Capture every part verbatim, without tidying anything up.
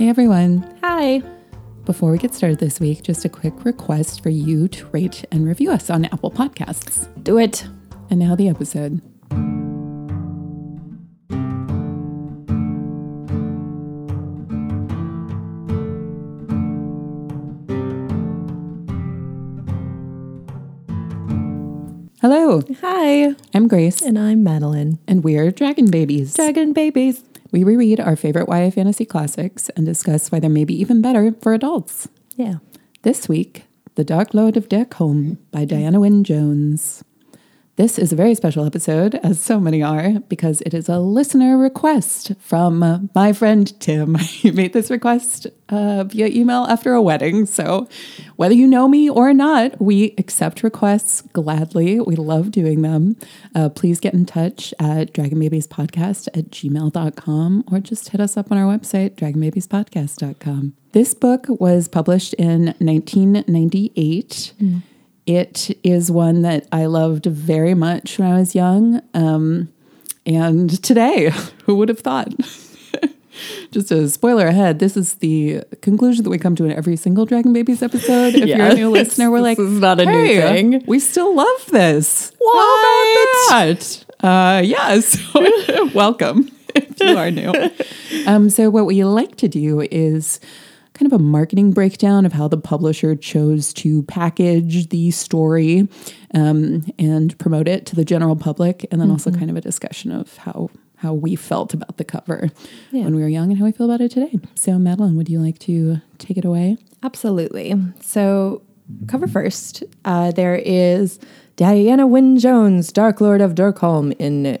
Hey everyone. Hi. Before we get started this week, just a quick request for you to rate and review us on Apple Podcasts. Do it. And now the episode. Hello. Hi. I'm Grace. And I'm Madeline. And we're Dragon Babies. Dragon Babies. We reread our favorite Y A fantasy classics and discuss why they're maybe even better for adults. Yeah. This week, The Dark Lord of Derkholm by Diana Wynne Jones. This is a very special episode, as so many are, because it is a listener request from my friend Tim. He made this request uh, via email after a wedding. So whether you know me or not, we accept requests gladly. We love doing them. Uh, please get in touch at dragon babies podcast at gmail dot com or just hit us up on our website, dragon babies podcast dot com. This book was published in nineteen ninety-eight. Mm. It is one that I loved very much when I was young. Um, and today, who would have thought? Just a spoiler ahead, this is the conclusion that we come to in every single Dragon Babies episode. If yeah, you're a new listener, we're like, this is not a hey, new thing. We still love this. What? How about that? Uh, yes. Welcome if you are new. Um, so what we like to do is kind of a marketing breakdown of how the publisher chose to package the story um, and promote it to the general public, and then mm-hmm. also kind of a discussion of how how we felt about the cover yeah. when we were young and how we feel about it today. So, Madeline, would you like to take it away? Absolutely. So, cover first. Uh, there is Diana Wynne Jones, Dark Lord of Derkholm, in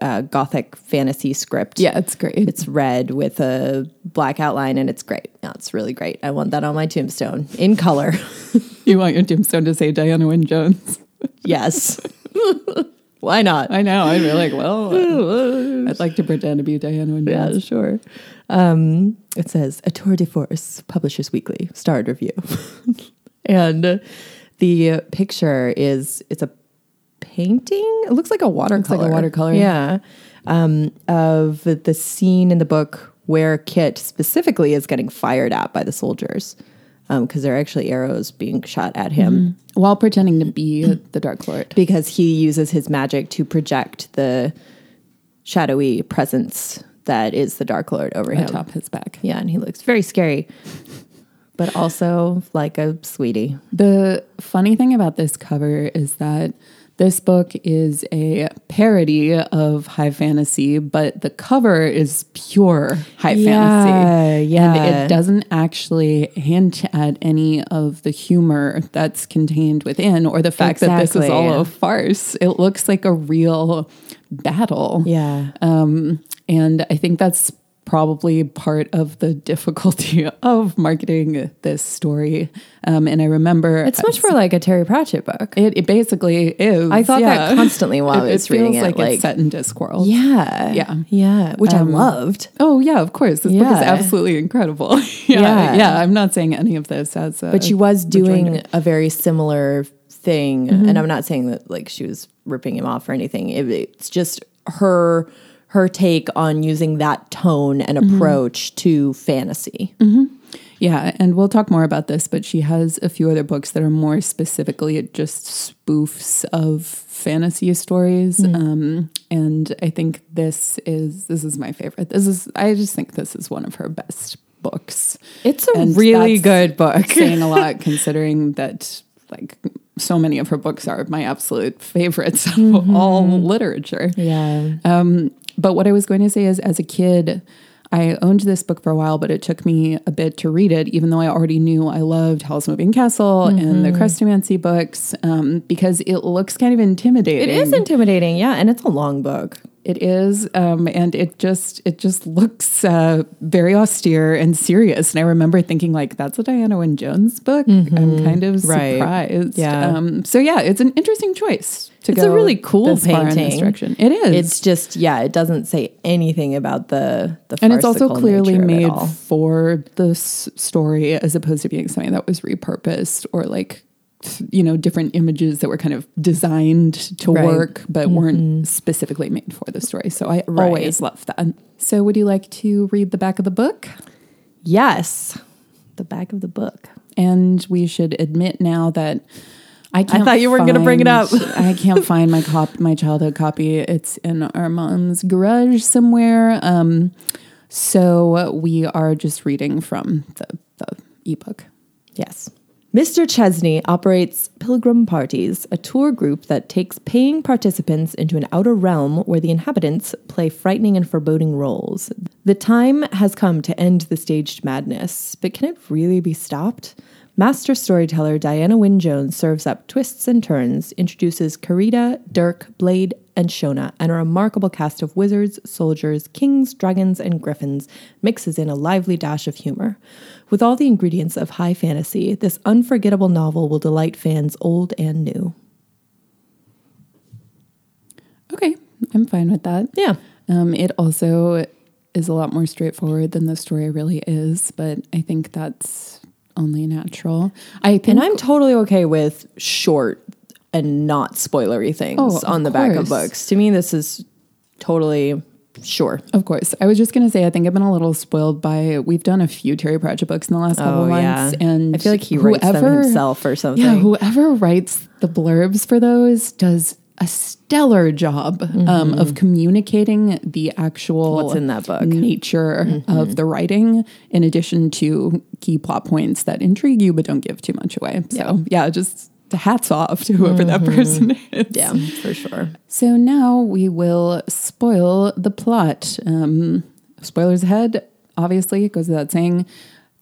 uh, Gothic fantasy script. Yeah, it's great. It's red with a black outline, and it's great. No, it's really great. I want that on my tombstone in color. You want your tombstone to say Diana Wynne Jones? Yes. Why not? I know. I'd be like, well, I'd like to pretend to be Diana Wynne Jones. Yeah, sure. Um, it says, A Tour de Force, Publishers Weekly, starred review. And the picture is, it's a painting? It looks like a watercolor. Looks like a watercolor. Yeah. Um, of the scene in the book where Kit specifically is getting fired at by the soldiers because um, there are actually arrows being shot at him. Mm-hmm. While pretending to be the Dark Lord. Because he uses his magic to project the shadowy presence that is the Dark Lord over him. Atop his back. Yeah, and he looks very scary, but also like a sweetie. The funny thing about this cover is that this book is a parody of high fantasy, but the cover is pure high yeah, fantasy. Yeah. And it doesn't actually hint at any of the humor that's contained within or the fact exactly. that this is all a farce. It looks like a real battle. Yeah. Um, and I think that's probably part of the difficulty of marketing this story. Um, and I remember... It's much more like a Terry Pratchett book. It, it basically is. I thought yeah. that constantly while it, I was it reading like it. It feels like it's set in Discworld. Yeah. Yeah. Yeah. Which um, I loved. Oh, yeah, of course. This yeah. book is absolutely incredible. yeah, yeah. Yeah. I'm not saying any of this as a... But she was doing rejoinder. a very similar thing. Mm-hmm. And I'm not saying that like she was ripping him off or anything. It, it's just her... her take on using that tone and approach mm-hmm. to fantasy. Mm-hmm. Yeah, and we'll talk more about this, but she has a few other books that are more specifically just spoofs of fantasy stories. Mm-hmm. Um, and I think this is this is my favorite. This is I just think this is one of her best books. It's a and really good book. Saying a lot considering that like so many of her books are my absolute favorites of mm-hmm. all literature. Yeah. Um, But what I was going to say is, as a kid, I owned this book for a while, but it took me a bit to read it, even though I already knew I loved Howl's Moving Castle mm-hmm. and the Crestomancy books, um, because it looks kind of intimidating. It is intimidating, yeah, and it's a long book. It is, um, and it just it just looks uh, very austere and serious. And I remember thinking, like, that's a Diana Wynne Jones book? Mm-hmm. I'm kind of right. surprised. Yeah. Um, so, yeah, it's an interesting choice to it's go It's a really cool painting. It is. It's just, yeah, it doesn't say anything about the the And it's also clearly made for the story as opposed to being something that was repurposed or, like, you know, different images that were kind of designed to right. work, but mm-hmm. weren't specifically made for the story. So I right. always love that. So would you like to read the back of the book? Yes. The back of the book. And we should admit now that I can't I thought you were going to bring it up. I can't find my cop, my childhood copy. It's in our mom's garage somewhere. Um, so we are just reading from the, the ebook. Yes. Mister Chesney operates pilgrim parties, a tour group that takes paying participants into an outer realm where the inhabitants play frightening and foreboding roles. The time has come to end the staged madness, but can it really be stopped? Master storyteller Diana Wynne Jones serves up twists and turns, introduces Querida, Dirk, Blade, and Shona, and a remarkable cast of wizards, soldiers, kings, dragons, and griffins mixes in a lively dash of humor. With all the ingredients of high fantasy, this unforgettable novel will delight fans old and new. Okay, I'm fine with that. Yeah. Um, it also is a lot more straightforward than the story really is, but I think that's only natural. I think, and I'm totally okay with short and not spoilery things oh, on the course. back of books. To me, this is totally sure. Of course. I was just going to say, I think I've been a little spoiled by, we've done a few Terry Pratchett books in the last oh, couple months. Yeah. And I feel like he whoever, writes them himself or something. Yeah, whoever writes the blurbs for those does a stellar job mm-hmm. um, of communicating the actual what's in that book nature mm-hmm. of the writing, in addition to key plot points that intrigue you but don't give too much away. Yeah. So yeah, just hats off to whoever mm-hmm. that person is. Yeah, for sure. So now we will spoil the plot. Um, spoilers ahead, obviously, it goes without saying.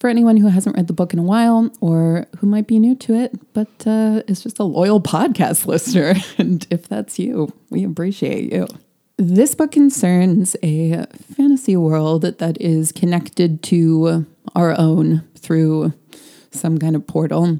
For anyone who hasn't read the book in a while or who might be new to it, but uh, is just a loyal podcast listener. And if that's you, we appreciate you. This book concerns a fantasy world that is connected to our own through some kind of portal.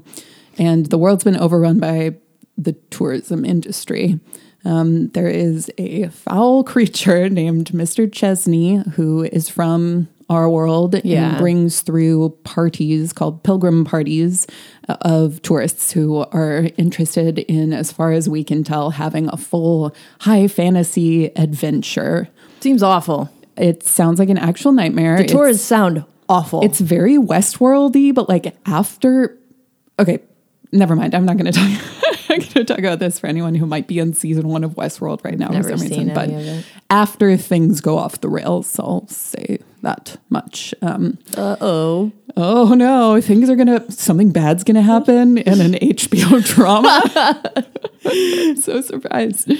And the world's been overrun by the tourism industry. Um, there is a foul creature named Mister Chesney who is from our world yeah. and brings through parties called pilgrim parties of tourists who are interested in, as far as we can tell, having a full high fantasy adventure. Seems awful. It sounds like an actual nightmare. The tours it's, sound awful. It's very Westworld-y, but like after... Okay, never mind. I'm not going to talk I'm going to talk about this for anyone who might be in season one of Westworld right now Never for some seen reason. But after things go off the rails, I'll say that much. Um, Uh-oh. Oh, no. Things are going to, something bad's going to happen in an H B O drama. So surprised.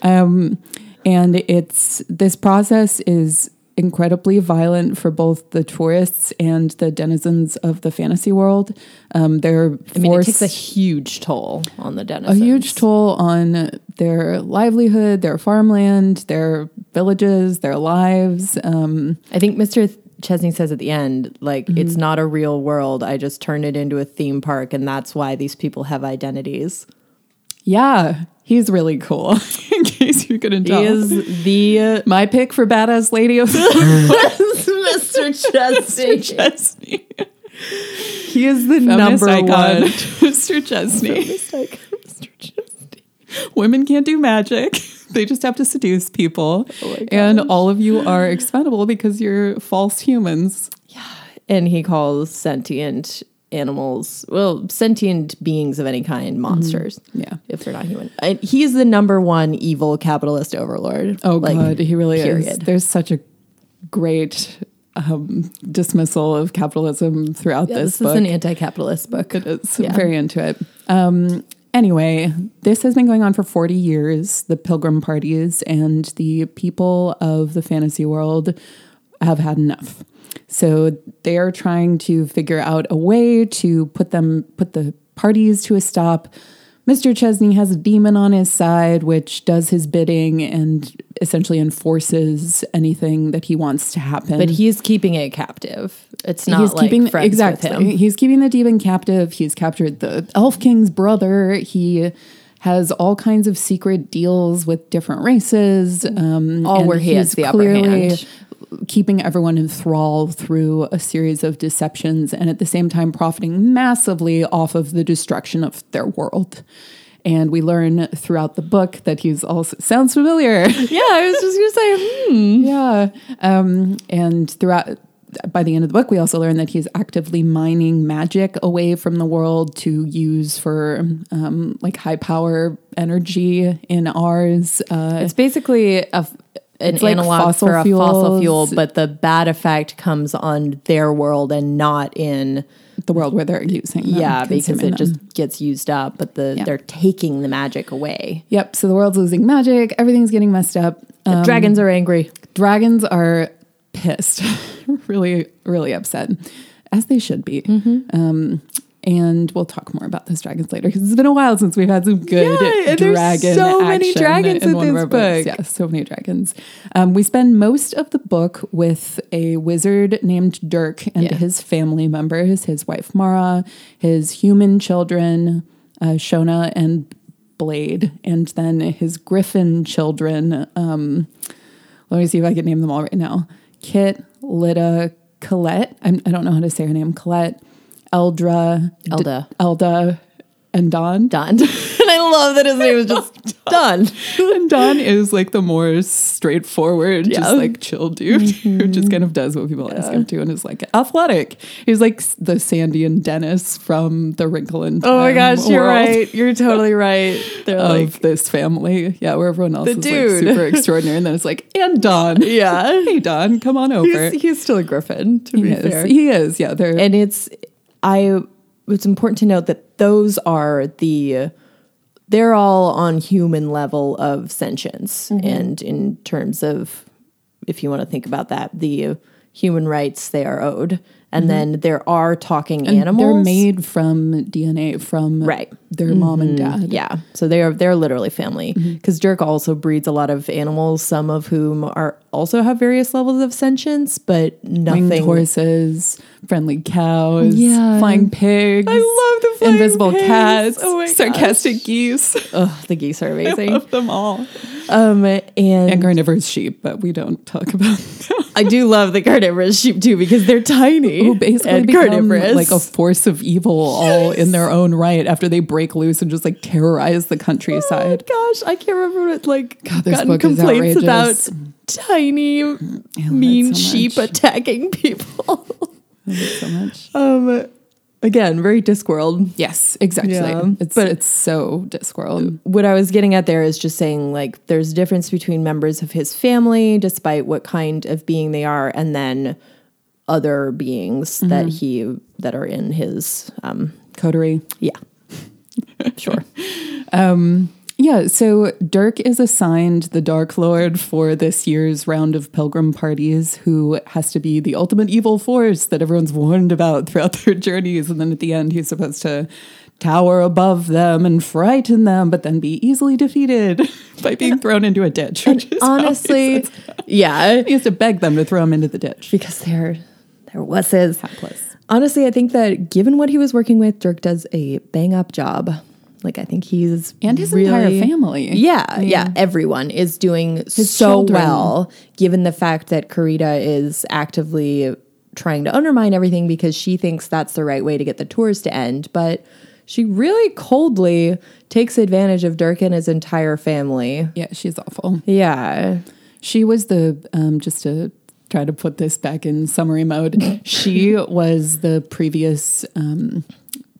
Um, and it's, this process is incredibly violent for both the tourists and the denizens of the fantasy world. Um, they're I mean, it takes a huge toll on the denizens. A huge toll on their livelihood, their farmland, their villages, their lives. Um, I think Mister Chesney says at the end, like, mm-hmm. it's not a real world. I just turned it into a theme park, and that's why these people have identities. Yeah, he's really cool. In case you couldn't tell, he is the uh, my pick for badass lady of Mister Chesney. Mister Chesney. He is the feminist number icon. one, Mister Chesney. Feminist icon, Mister Chesney. Women can't do magic; they just have to seduce people. Oh and all of you are expendable because you're false humans. Yeah, and he calls sentient animals, well, sentient beings of any kind, monsters. Mm-hmm. Yeah, if they're not human. And he is the number one evil capitalist overlord. Oh, like, God, he really period. is. There's such a great um, dismissal of capitalism throughout yeah, this, this book. This is an anti-capitalist book. It is. Yeah. I'm very into it. Um, anyway, this has been going on for forty years, the pilgrim parties, and the people of the fantasy world have had enough. So they're trying to figure out a way to put them, put the parties to a stop. Mister Chesney has a demon on his side, which does his bidding and essentially enforces anything that he wants to happen. But he's keeping it captive. It's not he's like keeping, friends exactly. with him. He's keeping the demon captive. He's captured the Elf King's brother. He has all kinds of secret deals with different races. Um, all where he has the upper hand. Keeping everyone in thrall through a series of deceptions and at the same time profiting massively off of the destruction of their world. And we learn throughout the book that he's also... Sounds familiar. Yeah, I was just going to say, hmm. Yeah. Um, and throughout by the end of the book, we also learn that he's actively mining magic away from the world to use for um, like high power energy in ours. Uh, it's basically a, an it's analog like fossil for fuels. a fossil fuel, but the bad effect comes on their world and not in the world where they're using them. Yeah, because it them. just gets used up, but the yeah. they're taking the magic away. Yep, so the world's losing magic. Everything's getting messed up. Um, dragons are angry. Dragons are pissed. really, really upset, as they should be. Mm-hmm. Um, and we'll talk more about those dragons later, because it's been a while since we've had some good yeah, dragon action. so many dragons in, in one this of our book. Books. Yeah, so many dragons. Um, we spend most of the book with a wizard named Dirk and yeah. his family members, his wife Mara, his human children, uh, Shona and Blade, and then his griffin children. Um, let me see if I can name them all right now. Kit, Lydda, Callette. I'm, I don't know how to say her name. Callette. Eldra, Elda, D- Elda, and Don. Don. And I love that his name is just Don. And Don is like the more straightforward, yeah. just like chill dude mm-hmm. who just kind of does what people yeah. ask him to and is like athletic. He's like the Sandy and Dennis from the Wrinkle in Time. Oh my gosh, world. You're right. You're totally right. They're of like this family. Yeah, where everyone else is dude. like super extraordinary. And then it's like, and Don. Yeah. Hey, Don, come on over. He's, he's still a griffin, to he be is. fair. He is. Yeah. They're, and it's... I, it's important to note that those are the, they're all on human level of sentience. Mm-hmm. And in terms of, if you want to think about that, the human rights they are owed. And mm-hmm. then there are talking and animals. They're made from D N A from right. their mm-hmm. mom and dad. Yeah. So they are, they're literally family. Because mm-hmm. Dirk also breeds a lot of animals, some of whom are also have various levels of sentience, but nothing. Winged horses, friendly cows, yeah. flying pigs. I love the flying invisible pigs. cats, oh sarcastic gosh. geese. Oh, the geese are amazing. I love them all. Um, and, and carnivorous sheep, but we don't talk about them. I do love the carnivorous sheep too, because they're tiny. Who basically and become carnivorous. Like a force of evil yes. all in their own right after they break loose and just like terrorize the countryside. Oh gosh, I can't remember what like God, this gotten complaints about tiny mean so sheep attacking people. I love it so much. Um, again, very Discworld. Yes, exactly. Yeah. It's, but it's so Discworld. What I was getting at there is just saying like there's a difference between members of his family, despite what kind of being they are, and then other beings mm-hmm. that he that are in his um, coterie. Yeah, sure. Um, yeah, so Dirk is assigned the Dark Lord for this year's round of pilgrim parties, who has to be the ultimate evil force that everyone's warned about throughout their journeys. And then at the end, he's supposed to tower above them and frighten them, but then be easily defeated by being and, thrown into a ditch. Which is honestly, yeah. He has to beg them to throw him into the ditch. Because they're, they're wusses. Hapless. Honestly, I think that given what he was working with, Dirk does a bang-up job. Like, I think he's and his really, entire family. Yeah, yeah, yeah. Everyone is doing his so children. well, given the fact that Querida is actively trying to undermine everything because she thinks that's the right way to get the tours to end. But she really coldly takes advantage of Dirk and his entire family. Yeah, she's awful. Yeah. She was the, um, just to try to put this back in summary mode, she was the previous... Um,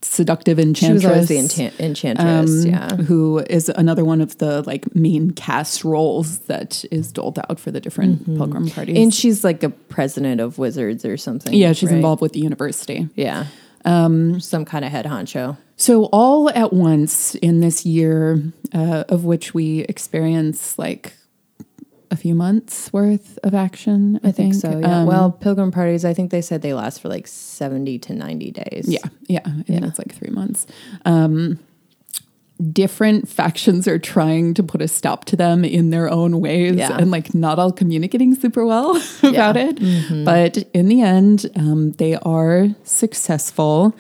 seductive enchantress. She was the encha- enchantress, um, yeah. Who is another one of the like main cast roles that is doled out for the different mm-hmm. pilgrim parties. And she's like a president of Wizards or something. Yeah, she's right? involved with the university. Yeah. Um, Some kind of head honcho. So all at once in this year uh, of which we experience like a few months worth of action, I, I think. think so, yeah. Um, well, pilgrim parties, I think they said they last for like seventy to ninety days. Yeah, yeah. I yeah. think it's like three months. Um, different factions are trying to put a stop to them in their own ways yeah. and like not all communicating super well about yeah. it. Mm-hmm. But in the end, um, they are successful.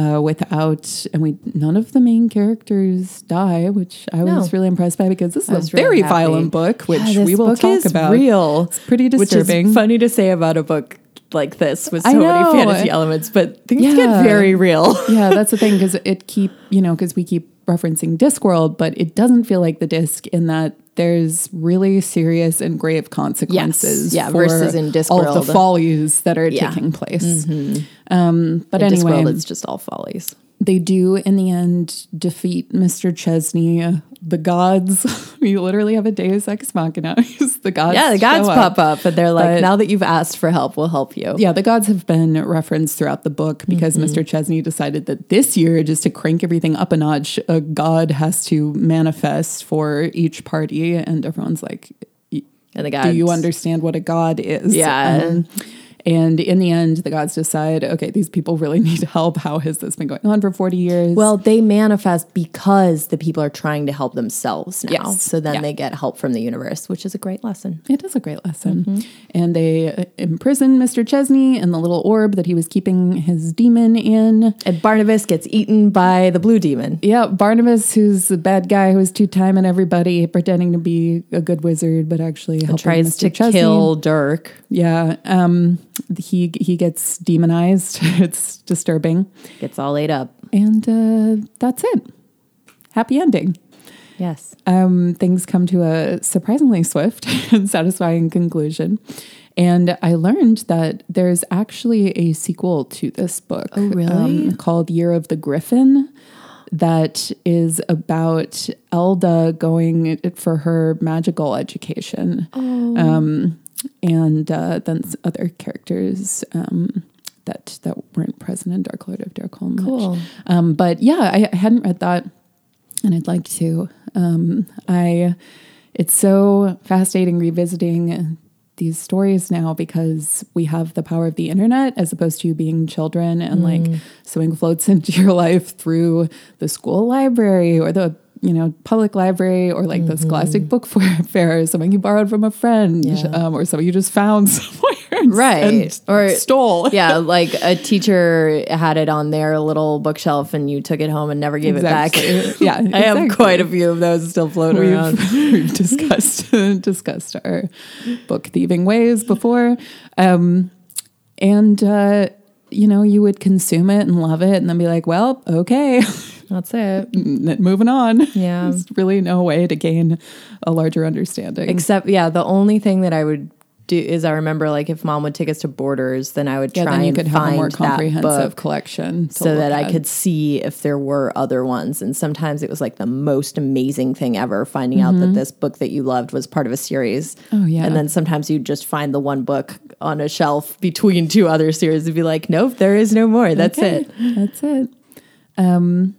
Uh, without and we none of the main characters die, which I no. was really impressed by because this I is a very really violent book, which yeah, we will talk about. Real, it's pretty disturbing. Which is funny to say about a book like this with so many fantasy elements, but things yeah. get very real. Yeah, that's the thing because it keep you know because we keep referencing Discworld, but it doesn't feel like the disc in that there's really serious and grave consequences. Yes. Yeah, for versus in Discworld, all the follies that are yeah. taking place. Mm-hmm. Um, but in anyway, Discworld, it's just all follies. They do, in the end, defeat Mister Chesney. The gods, you literally have a Deus Ex Machina. The gods, yeah, the gods pop up. up, but they're like, but, now that you've asked for help, we'll help you. Yeah, the gods have been referenced throughout the book because mm-hmm. Mister Chesney decided that this year, just to crank everything up a notch, a god has to manifest for each party, and everyone's like, and the gods, do you understand what a god is? Yeah. Um, And in the end, the gods decide, okay, these people really need help. How has this been going on for forty years? Well, they manifest because the people are trying to help themselves now. Yes. So then yeah. they get help from the universe, which is a great lesson. It is a great lesson. Mm-hmm. And they imprison Mister Chesney in the little orb that he was keeping his demon in. And Barnabas gets eaten by the blue demon. Yeah, Barnabas, who's the bad guy who is two-timing everybody, pretending to be a good wizard, but actually helping Mister Chesney. Tries to kill Dirk. Yeah, um... He he gets demonized. It's disturbing. Gets all ate up. And uh, that's it. Happy ending. Yes. Um, things come to a surprisingly swift and satisfying conclusion. And I learned that there's actually a sequel to this book. Oh, really? Um, called Year of the Griffin. That is about Elda going for her magical education. Oh. Um, And uh, then other characters um, that that weren't present in Dark Lord of Derkholm. Cool. Um, but yeah, I, I hadn't read that, and I'd like to. Um, I it's so fascinating revisiting these stories now because we have the power of the internet as opposed to being children and mm. like sewing floats into your life through the school library or the. you know, public library or like mm-hmm. the Scholastic Book Fair, something you borrowed from a friend yeah. um, or something you just found somewhere and, right. and or, stole. Yeah, like a teacher had it on their little bookshelf and you took it home and never gave exactly. it back. Yeah, exactly. I have quite a few of those still floating we've, around. We've discussed, discussed our book thieving ways before. Um, and, uh, you know, you would consume it and love it and then be like, well, okay. That's it. Moving on. Yeah. There's really no way to gain a larger understanding. Except, yeah, the only thing that I would do is I remember, like, if mom would take us to Borders, then I would yeah, try then you and could find have a more comprehensive collection so that at. I could see if there were other ones. And sometimes it was like the most amazing thing ever, finding mm-hmm. out that this book that you loved was part of a series. Oh yeah. And then sometimes you'd just find the one book on a shelf between two other series and be like, nope, there is no more. That's okay. it. That's it. Um.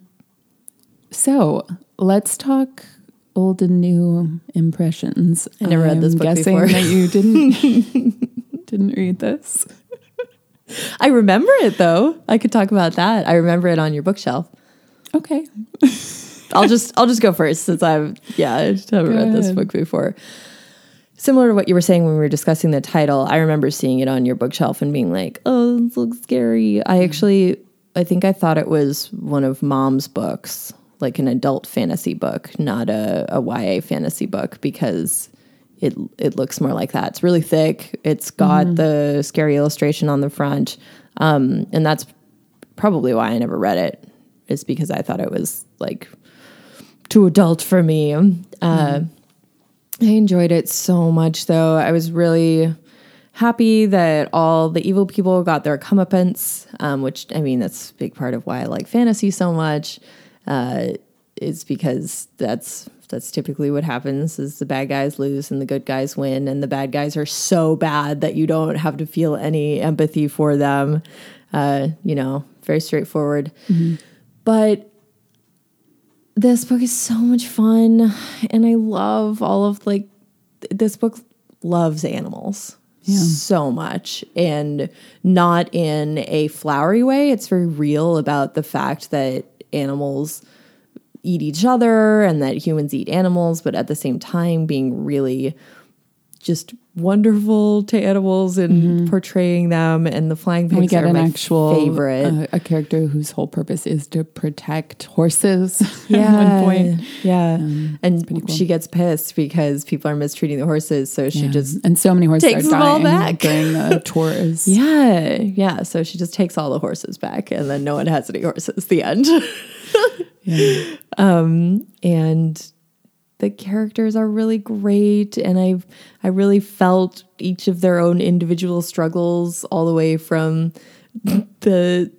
So let's talk old and new impressions. I never I'm read this book guessing before. That you didn't didn't read this. I remember it though. I could talk about that. I remember it on your bookshelf. Okay. I'll just I'll just go first since I've yeah I haven't read this book before. Similar to what you were saying when we were discussing the title, I remember seeing it on your bookshelf and being like, "Oh, this looks scary." I actually I think I thought it was one of mom's books. Like an adult fantasy book, not a, a Y A fantasy book, because it it looks more like that. It's really thick. It's got mm-hmm. the scary illustration on the front. Um, and that's probably why I never read it, is because I thought it was like too adult for me. Uh, mm-hmm. I enjoyed it so much, though. I was really happy that all the evil people got their comeuppance, um, which, I mean, that's a big part of why I like fantasy so much. Uh, it's because that's that's typically what happens is the bad guys lose and the good guys win, and the bad guys are so bad that you don't have to feel any empathy for them. Uh, you know, very straightforward. Mm-hmm. But this book is so much fun, and I love all of like this book loves animals. Yeah. So much, and not in a flowery way. It's very real about the fact that animals eat each other and that humans eat animals, but at the same time being really just wonderful to animals and mm-hmm. portraying them. And the flying pigs we get are an my actual favorite. Uh, a character whose whole purpose is to protect horses yeah, at one point. Yeah. Um, and cool. She gets pissed because people are mistreating the horses. So she yeah. just and so many horses takes are them dying all back during the tours. Yeah. Yeah. So she just takes all the horses back and then no one has any horses. The end. yeah. Um, and the characters are really great, and I've I really felt each of their own individual struggles, all the way from the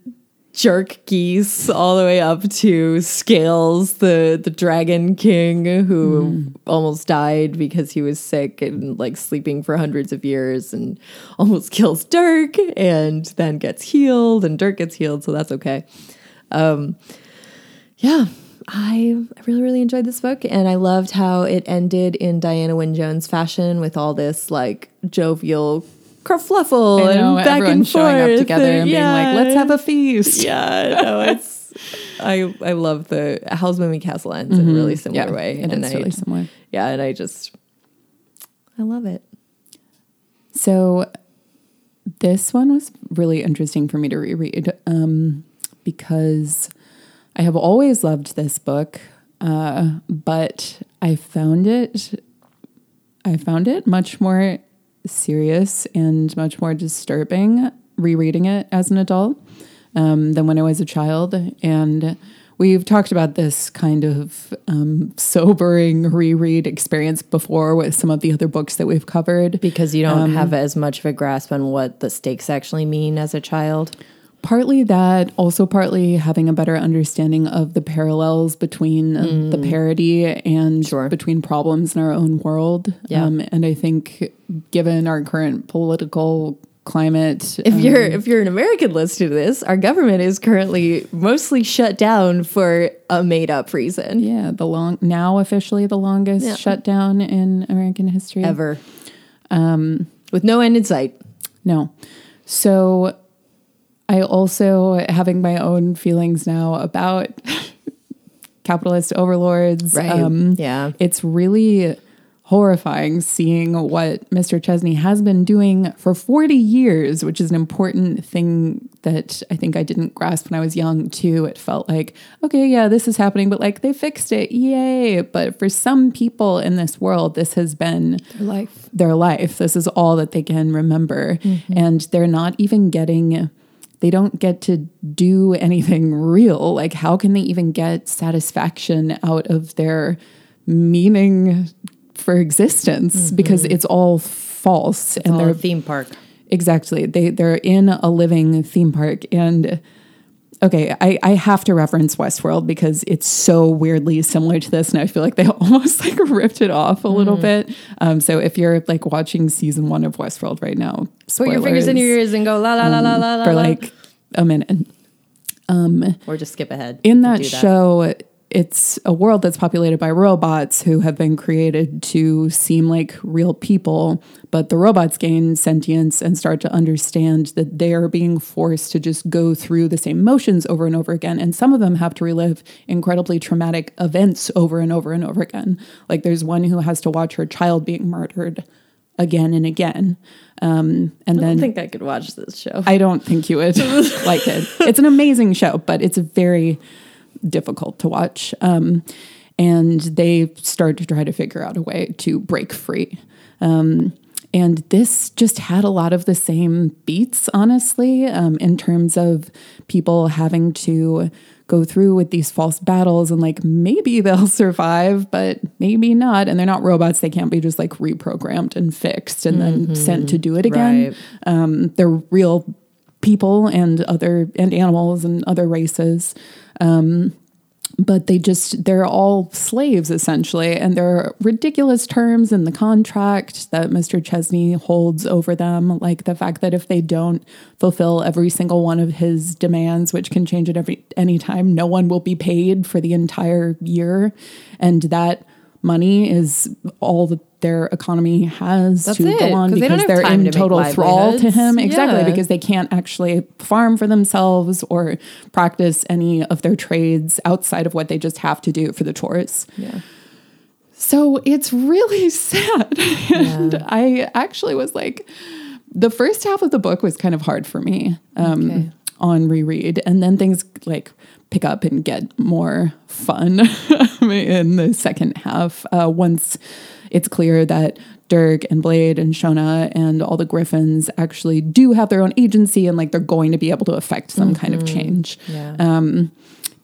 jerk geese all the way up to Scales, the the dragon king who mm. almost died because he was sick and like sleeping for hundreds of years and almost kills Dirk and then gets healed, and Dirk gets healed, so that's okay. Um, yeah. I really, really enjoyed this book, and I loved how it ended in Diana Wynne Jones fashion with all this like jovial kerfluffle I know, and back and forth, showing up together and yeah. being like, "Let's have a feast." Yeah, no, it's I I love the Howl's Moving Castle ends mm-hmm. in a really similar yeah, way, and it's I, really similar. Yeah, and I just I love it. So this one was really interesting for me to reread um, because I have always loved this book, uh, but I found it, I found it much more serious and much more disturbing rereading it as an adult um, than when I was a child. And we've talked about this kind of um, sobering reread experience before with some of the other books that we've covered. Because you don't um, have as much of a grasp on what the stakes actually mean as a child. Partly that, also partly having a better understanding of the parallels between mm. the parody and sure. between problems in our own world. Yeah. Um, and I think given our current political climate... If um, you're if you're an American listening to this, our government is currently mostly shut down for a made-up reason. Yeah, the long now officially the longest yeah. shutdown in American history. Ever. Um, With no end in sight. No. So... I also, having my own feelings now about capitalist overlords, right. um, yeah. it's really horrifying seeing what Mister Chesney has been doing for forty years, which is an important thing that I think I didn't grasp when I was young, too. It felt like, okay, yeah, this is happening, but like they fixed it, yay. But for some people in this world, this has been their life. Their life. This is all that they can remember. Mm-hmm. And they're not even getting... They don't get to do anything real. Like, how can they even get satisfaction out of their meaning for existence? Mm-hmm. Because it's all false. It's and all they're a theme park. Exactly. They, they're in a living theme park. And, okay, I, I have to reference Westworld because it's so weirdly similar to this. And I feel like they almost, like, ripped it off a mm. little bit. Um, so if you're, like, watching season one of Westworld right now, spoilers, put your fingers in your ears and go la la la la la la for like a minute, um, or just skip ahead. In that, that show, it's a world that's populated by robots who have been created to seem like real people, but the robots gain sentience and start to understand that they are being forced to just go through the same motions over and over again, and some of them have to relive incredibly traumatic events over and over and over again. Like there's one who has to watch her child being murdered again and again. Um, and I don't then, think I could watch this show. I don't think you would like it. It's an amazing show, but it's very difficult to watch. Um, and they start to try to figure out a way to break free. Um, and this just had a lot of the same beats, honestly, um, in terms of people having to go through with these false battles and like maybe they'll survive, but maybe not. And they're not robots. They can't be just like reprogrammed and fixed and mm-hmm. then sent to do it again. Right. Um, they're real people and other and animals and other races. Um, but they just, they're all slaves essentially. And there are ridiculous terms in the contract that Mister Chesney holds over them. Like the fact that if they don't fulfill every single one of his demands, which can change at every, any time, no one will be paid for the entire year. And that money is all that their economy has That's to it, go on because they they're in to total thrall to him. Exactly. Yeah. Because they can't actually farm for themselves or practice any of their trades outside of what they just have to do for the chores. Yeah. So it's really sad. And yeah. I actually was like, the first half of the book was kind of hard for me um, okay. on reread. And then things like pick up and get more fun in the second half. Uh, once it's clear that Dirk and Blade and Shona and all the Griffins actually do have their own agency and like they're going to be able to affect some mm-hmm. kind of change. Yeah. Um,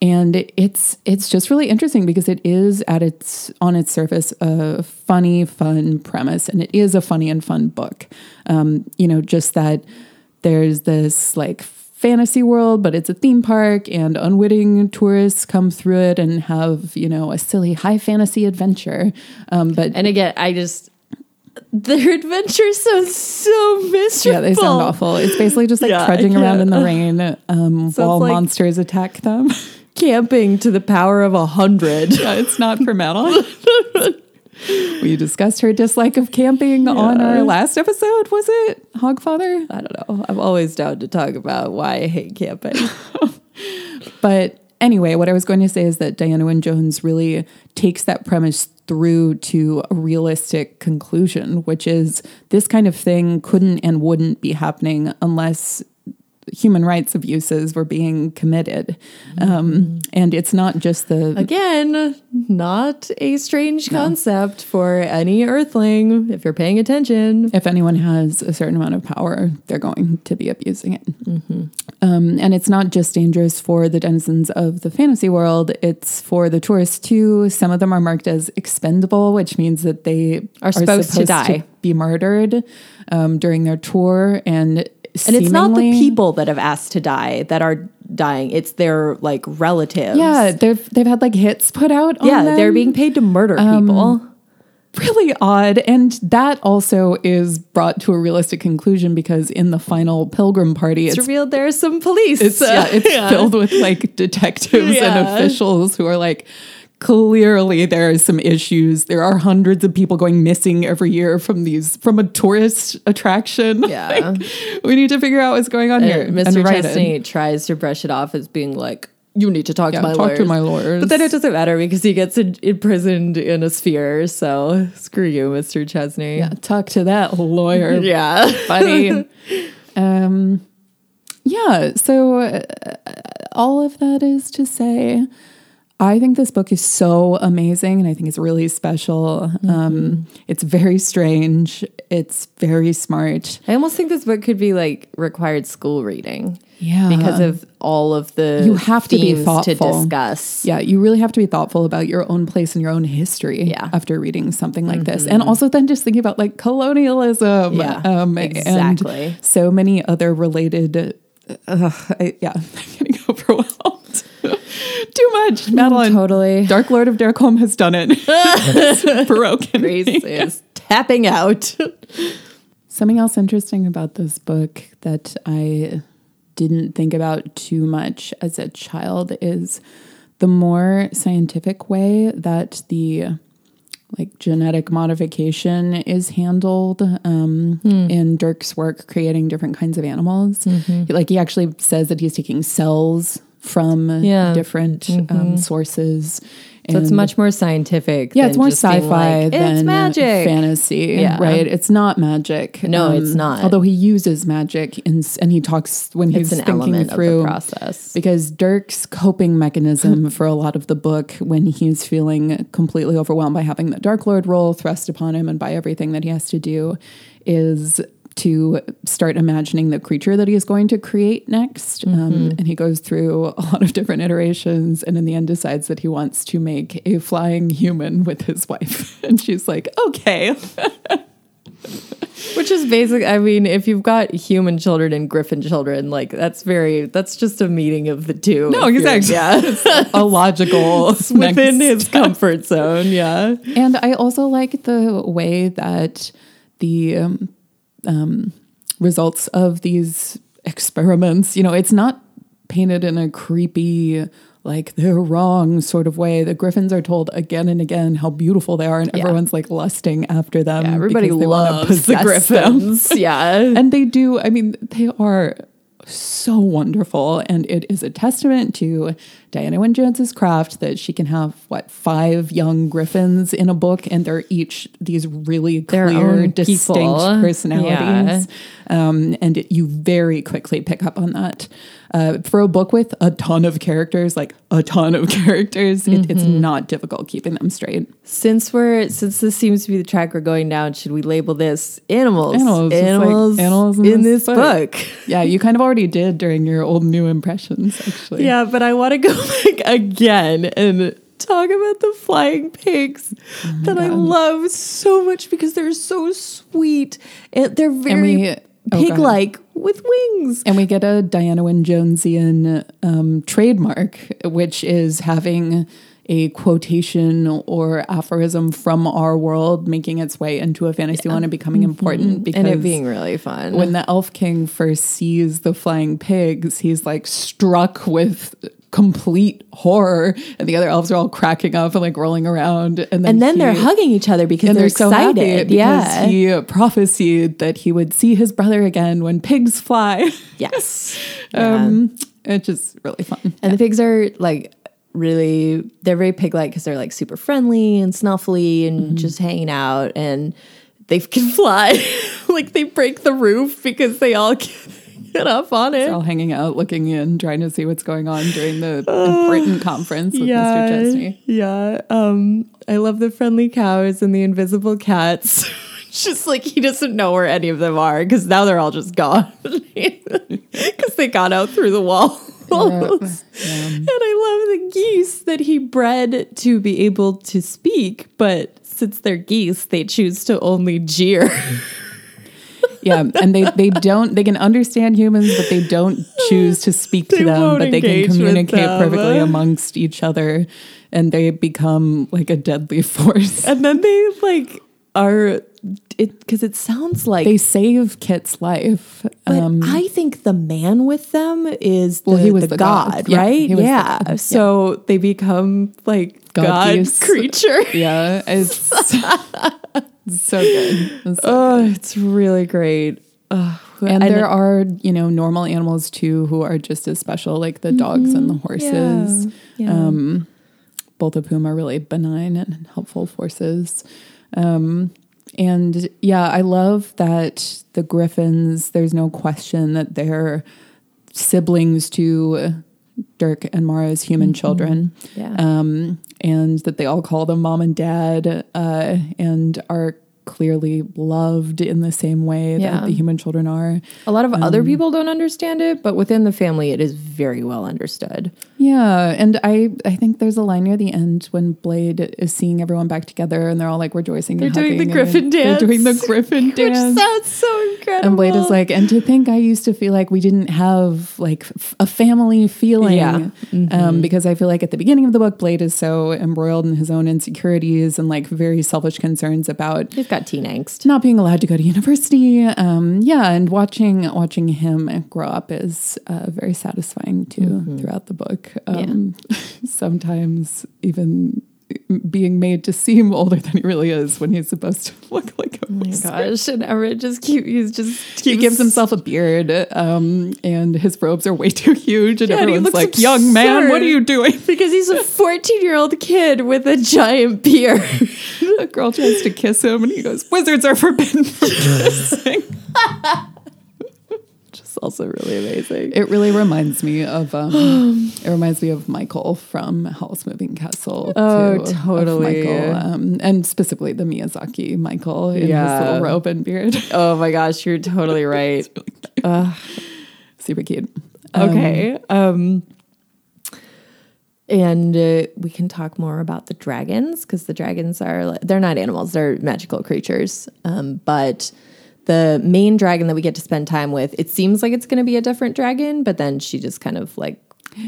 And it's it's just really interesting because it is at its on its surface a funny, fun premise, and it is a funny and fun book. Um, you know, just that there's this like fantasy world, but it's a theme park, and unwitting tourists come through it and have you know a silly high fantasy adventure. Um, but and again, I just. Their adventure sounds so miserable. Yeah, they sound awful. It's basically just like yeah, trudging around in the rain um, while like monsters attack them. Camping to the power of a hundred. Yeah, it's not for Madeline. We discussed her dislike of camping yeah. on our last episode. Was it Hogfather? I don't know. I'm always down to talk about why I hate camping. But anyway, what I was going to say is that Diana Wynne Jones really takes that premise through to a realistic conclusion, which is this kind of thing couldn't and wouldn't be happening unless human rights abuses were being committed. Mm-hmm. Um, and it's not just the... Again, not a strange no. concept for any earthling, if you're paying attention. If anyone has a certain amount of power, they're going to be abusing it. Mm-hmm. Um, and it's not just dangerous for the denizens of the fantasy world, it's for the tourists too. Some of them are marked as expendable, which means that they are supposed, are supposed to die, to be murdered um, during their tour. And And it's not the people that have asked to die that are dying. It's their like relatives. Yeah, they've they've had like hits put out on yeah, them. Yeah, they're being paid to murder um, people. Really odd. And that also is brought to a realistic conclusion because in the final pilgrim party, it's, it's revealed there are some police. It's, uh, yeah, it's yeah. filled with like detectives yeah. and officials who are like, clearly there are some issues. There are hundreds of people going missing every year from these from a tourist attraction. Yeah. Like, we need to figure out what's going on and here. Mister Chesney tries to brush it off as being like, you need to talk yeah, to my talk lawyers. to my lawyers. But then it doesn't matter because he gets in- imprisoned in a sphere. So screw you, Mister Chesney. Yeah, talk to that lawyer. yeah. Funny. um, yeah. So uh, all of that is to say, I think this book is so amazing and I think it's really special. Mm-hmm. Um, it's very strange. It's very smart. I almost think this book could be like required school reading. Yeah. Because of all of the you have to be thoughtful to discuss. Yeah. You really have to be thoughtful about your own place and your own history yeah. after reading something like mm-hmm. this. And also then just thinking about like colonialism. Yeah, um, exactly. And so many other related. Uh, I, yeah. I'm getting overwhelmed. Too much, Madeline. Totally. Dark Lord of Derkholm has done it. It's broken. Grace is tapping out. Something else interesting about this book that I didn't think about too much as a child is the more scientific way that the like genetic modification is handled um, mm. in Dirk's work, creating different kinds of animals. Mm-hmm. Like he actually says that he's taking cells from yeah. different mm-hmm. um, sources. And so it's much more scientific. Yeah, than it's more just sci-fi like, than it's magic. Fantasy, yeah. right? It's not magic. No, um, it's not. Although he uses magic in, and he talks when he's it's an thinking through of the process. Because Dirk's coping mechanism for a lot of the book when he's feeling completely overwhelmed by having the Dark Lord role thrust upon him and by everything that he has to do is to start imagining the creature that he is going to create next. Mm-hmm. Um, and he goes through a lot of different iterations and in the end decides that he wants to make a flying human with his wife. And she's like, okay. Which is basic. I mean, if you've got human children and griffin children, like that's very, that's just a meeting of the two. No, exactly. Yeah. It's a logical. It's within his comfort zone. Yeah. And I also like the way that the, um, Um, results of these experiments. You know, it's not painted in a creepy, like they're wrong sort of way. The griffins are told again and again how beautiful they are, and yeah. everyone's like lusting after them. Yeah, everybody loves the griffins. yeah, and they do. I mean, they are so wonderful, and it is a testament to Diana Wynne Jones's craft that she can have what five young griffins in a book, and they're each these really clear, distinct people. personalities. Yeah. Um, and it, you very quickly pick up on that. Uh, for a book with a ton of characters, like a ton of characters, mm-hmm. it, it's not difficult keeping them straight. Since we're since this seems to be the track we're going down, should we label this animals? Animals, animals, like animals in, in this, this book. book. Yeah, you kind of already did during your old new impressions, actually. Yeah, but I want to go back again and talk about the flying pigs oh that God. I love so much because they're so sweet and they're very. And we, Oh, pig-like with wings. And we get a Diana Wynne Jonesian um, trademark, which is having a quotation or aphorism from our world making its way into a fantasy yeah. one and becoming important. Mm-hmm. Because and it being really fun. When the Elf King first sees the flying pigs, he's like struck with complete horror, and the other elves are all cracking up and like rolling around, and then, and then he, they're hugging each other because they're, they're excited. So yeah, he prophesied that he would see his brother again when pigs fly. Yes, um, yeah. It's just really fun. And yeah. the pigs are like really, they're very pig-like because they're like super friendly and snuffly and mm-hmm. just hanging out, and they can fly. Like they break the roof because they all can up on it. They're all hanging out, looking in, trying to see what's going on during the uh, important conference with yeah, Mister Chesney. Yeah. Um, I love the friendly cows and the invisible cats. Just like he doesn't know where any of them are because now they're all just gone because they got out through the wall. Yeah. Yeah. And I love the geese that he bred to be able to speak, but since they're geese, they choose to only jeer. Yeah, and they, they don't, they can understand humans, but they don't choose to speak to them, but they can communicate perfectly amongst each other, and they become like a deadly force. And then they like are, it because it sounds like... They save Kit's life. But um, I think the man with them is the, well, he was the, the god, god, right? Yeah, yeah. The, yeah. So they become like god, god creature. Yeah, it's... So good. It's so oh, good. It's really great. Oh, and, and there it, are, you know, normal animals too who are just as special, like the mm-hmm, dogs and the horses. Yeah, yeah. Um, both of whom are really benign and helpful forces. Um, and yeah, I love that the Griffins, there's no question that they're siblings to Dirk and Mara's human mm-hmm. children. Yeah. Um, and that they all call them mom and dad, uh, and are clearly loved in the same way yeah. that the human children are. A lot of um, other people don't understand it, but within the family, it is very well understood. Yeah. And I, I think there's a line near the end when Blade is seeing everyone back together and they're all like rejoicing. They're and doing the Griffin dance. They're doing the Griffin dance. Which sounds so incredible. And Blade is like, and to think I used to feel like we didn't have like f- a family feeling. Yeah. Mm-hmm. Um, because I feel like at the beginning of the book, Blade is so embroiled in his own insecurities and like very selfish concerns about teen angst, not being allowed to go to university, um, yeah, and watching watching him grow up is uh, very satisfying too mm-hmm. throughout the book. Um, yeah. Sometimes even being made to seem older than he really is when he's supposed to look like a oh my gosh, and Everett just keep he's just he keeps, gives himself a beard, um, and his robes are way too huge, and yeah, everyone's and like, absurd. "Young man, what are you doing?" Because he's a fourteen-year-old kid with a giant beard. A girl tries to kiss him, and he goes, "Wizards are forbidden from kissing." Just also really amazing. It really reminds me of um, it reminds me of Michael from Howl's Moving Castle. Oh, too, totally. Michael, um, and specifically the Miyazaki Michael in yeah. his little robe and beard. Oh my gosh, you're totally right. Really cute. Uh, super cute. Um, okay. Um, And uh, we can talk more about the dragons because the dragons are, they're not animals, they're magical creatures. Um, but the main dragon that we get to spend time with, it seems like it's going to be a different dragon, but then she just kind of like.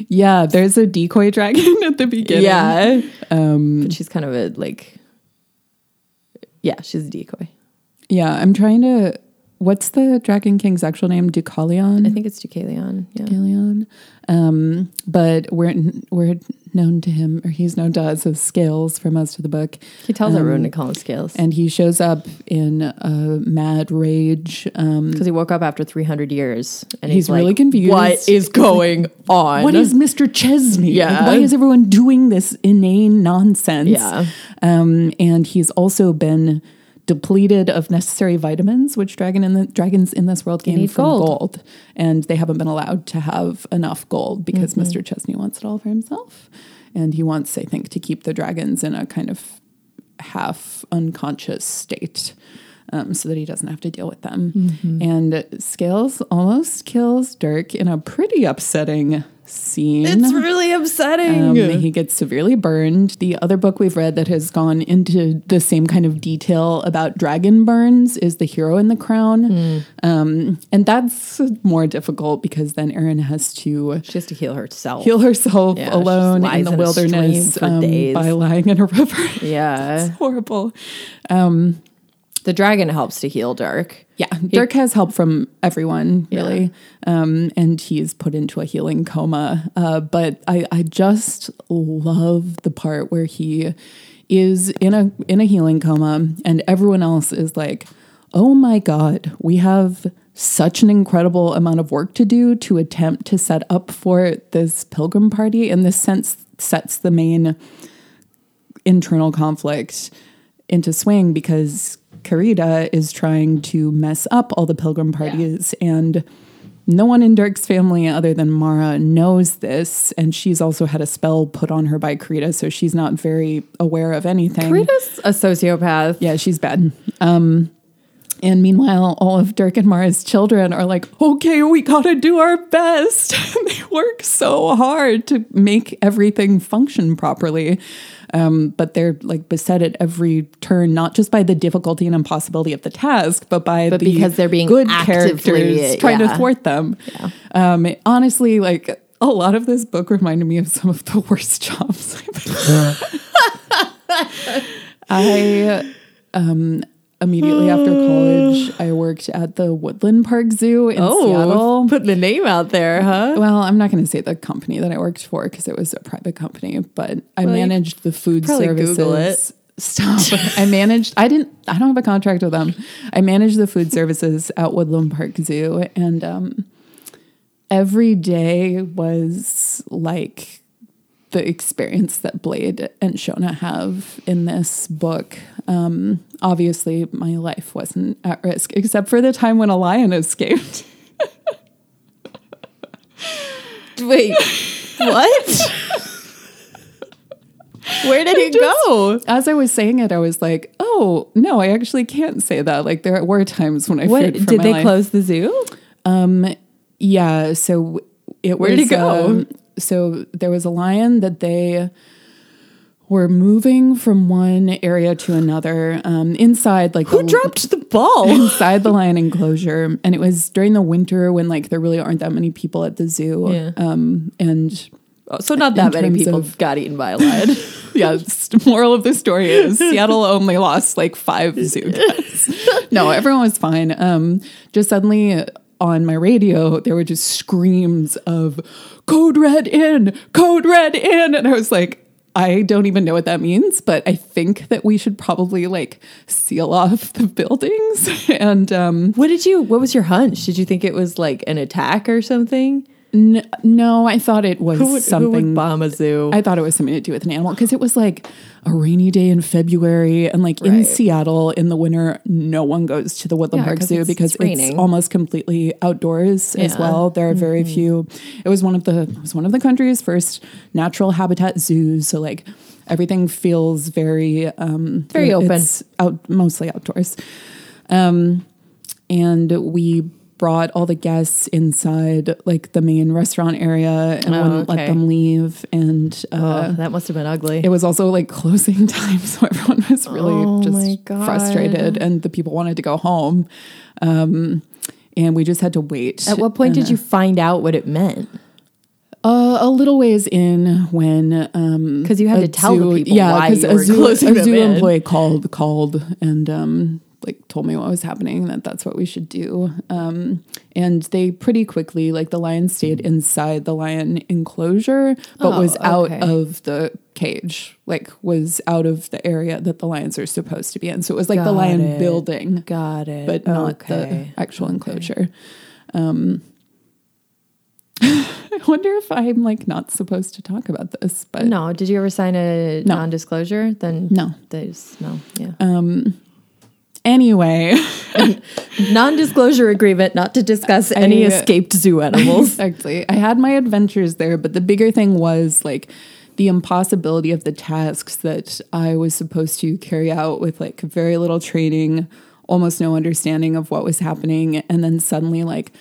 Yeah, there's a decoy dragon at the beginning. Yeah. Um, but she's kind of a like, yeah, she's a decoy. Yeah, I'm trying to, what's the Dragon King's actual name? Deucalion? I think it's Deucalion. Yeah. Deucalion. Um, but we're we're known to him, or he's known to us as Scales for most of the book. He tells um, everyone to call him Scales, and he shows up in a mad rage because um, he woke up after three hundred years, and he's, he's really like, confused. What is going like, on? What is Mister Chesney? Yeah, like, why is everyone doing this inane nonsense? Yeah, um, and he's also been depleted of necessary vitamins, which dragon in the, dragons in this world gain from gold. gold. And they haven't been allowed to have enough gold because mm-hmm. Mister Chesney wants it all for himself. And he wants, I think, to keep the dragons in a kind of half unconscious state um, so that he doesn't have to deal with them. Mm-hmm. And Scales almost kills Dirk in a pretty upsetting scene. It's really upsetting. Um, he gets severely burned. The other book we've read that has gone into the same kind of detail about dragon burns is The Hero and the Crown. Mm. Um, and that's more difficult because then Erin has to... She has to heal herself. Heal herself yeah, alone in the in wilderness um, by lying in a river. Yeah. It's horrible. Um, the dragon helps to heal Dirk. Yeah, Dirk has help from everyone, really, yeah. um, and he's put into a healing coma. Uh, but I, I just love the part where he is in a in a healing coma, and everyone else is like, "Oh my God, we have such an incredible amount of work to do to attempt to set up for this pilgrim party." And this sense sets the main internal conflict into swing because Querida is trying to mess up all the pilgrim parties, yeah. and no one in Dirk's family other than Mara knows this, and she's also had a spell put on her by Querida, so she's not very aware of anything. Querida's a sociopath. Yeah, she's bad. Um, and meanwhile, all of Dirk and Mara's children are like, okay, we gotta do our best. They work so hard to make everything function properly. Um, but they're like beset at every turn, not just by the difficulty and impossibility of the task, but by but the because they're being good characters trying yeah. to thwart them. Yeah. Um, it, honestly, like a lot of this book reminded me of some of the worst jobs. I um, immediately after college, I worked at the Woodland Park Zoo in oh, Seattle. Put the name out there, huh? Well, I'm not going to say the company that I worked for because it was a private company, but I well, managed the food services. Google it. Stop. I managed, I didn't, I don't have a contract with them. I managed the food services at Woodland Park Zoo, and um, every day was like the experience that Blade and Shona have in this book. Um, obviously, my life wasn't at risk, except for the time when a lion escaped. Wait, what? Where did it go? As I was saying it, I was like, oh, no, I actually can't say that. Like, there were times when I what, feared for Did my they life. Close the zoo? Um, yeah, so it Where was... Where did it go? Um, So there was a lion that they were moving from one area to another um, inside like who the, dropped the ball inside the lion enclosure, and it was during the winter when like there really aren't that many people at the zoo, yeah. um, and so not that many people of, got eaten by a lion. Yeah, the moral of the story is Seattle only lost like five zoo cats. No, everyone was fine. Um, just suddenly. On my radio, there were just screams of Code Red in, Code Red in. And I was like, I don't even know what that means, but I think that we should probably like seal off the buildings. And um, what did you, what was your hunch? Did you think it was like an attack or something? N- no, I thought it was who would, something. Who would bomb a zoo? I thought it was something to do with an animal because it was like a rainy day in February, and like right. in Seattle in the winter, no one goes to the Woodland yeah, Park Zoo it's because raining. It's almost completely outdoors yeah. as well. There are very mm-hmm. few. It was one of the it was one of the country's first natural habitat zoos, so like everything feels very um, very open, it's out mostly outdoors, um, and we. Brought all the guests inside like the main restaurant area and oh, wouldn't okay. let them leave. And uh, oh, that must have been ugly. It was also like closing time. So everyone was really oh, just frustrated and the people wanted to go home. Um, and we just had to wait. At what point and, did you find out what it meant? Uh, a little ways in when... Because um, you had to tell zoo, the people yeah, why you were zoo, closing them in. A zoo employee called, called and... Um, like told me what was happening, that that's what we should do. Um, and they pretty quickly, like the lion stayed inside the lion enclosure, but oh, was out okay. of the cage, like was out of the area that the lions are supposed to be in. So it was like Got the lion it. building. Got it. But not okay. the actual okay. enclosure. Um, I wonder if I'm like not supposed to talk about this, but. No. Did you ever sign a no. non-disclosure? Then no. There's no. Yeah. Um, Anyway. Non-disclosure agreement not to discuss I, any escaped zoo animals. Exactly. I had my adventures there, but the bigger thing was like the impossibility of the tasks that I was supposed to carry out with like very little training, almost no understanding of what was happening. And then suddenly like,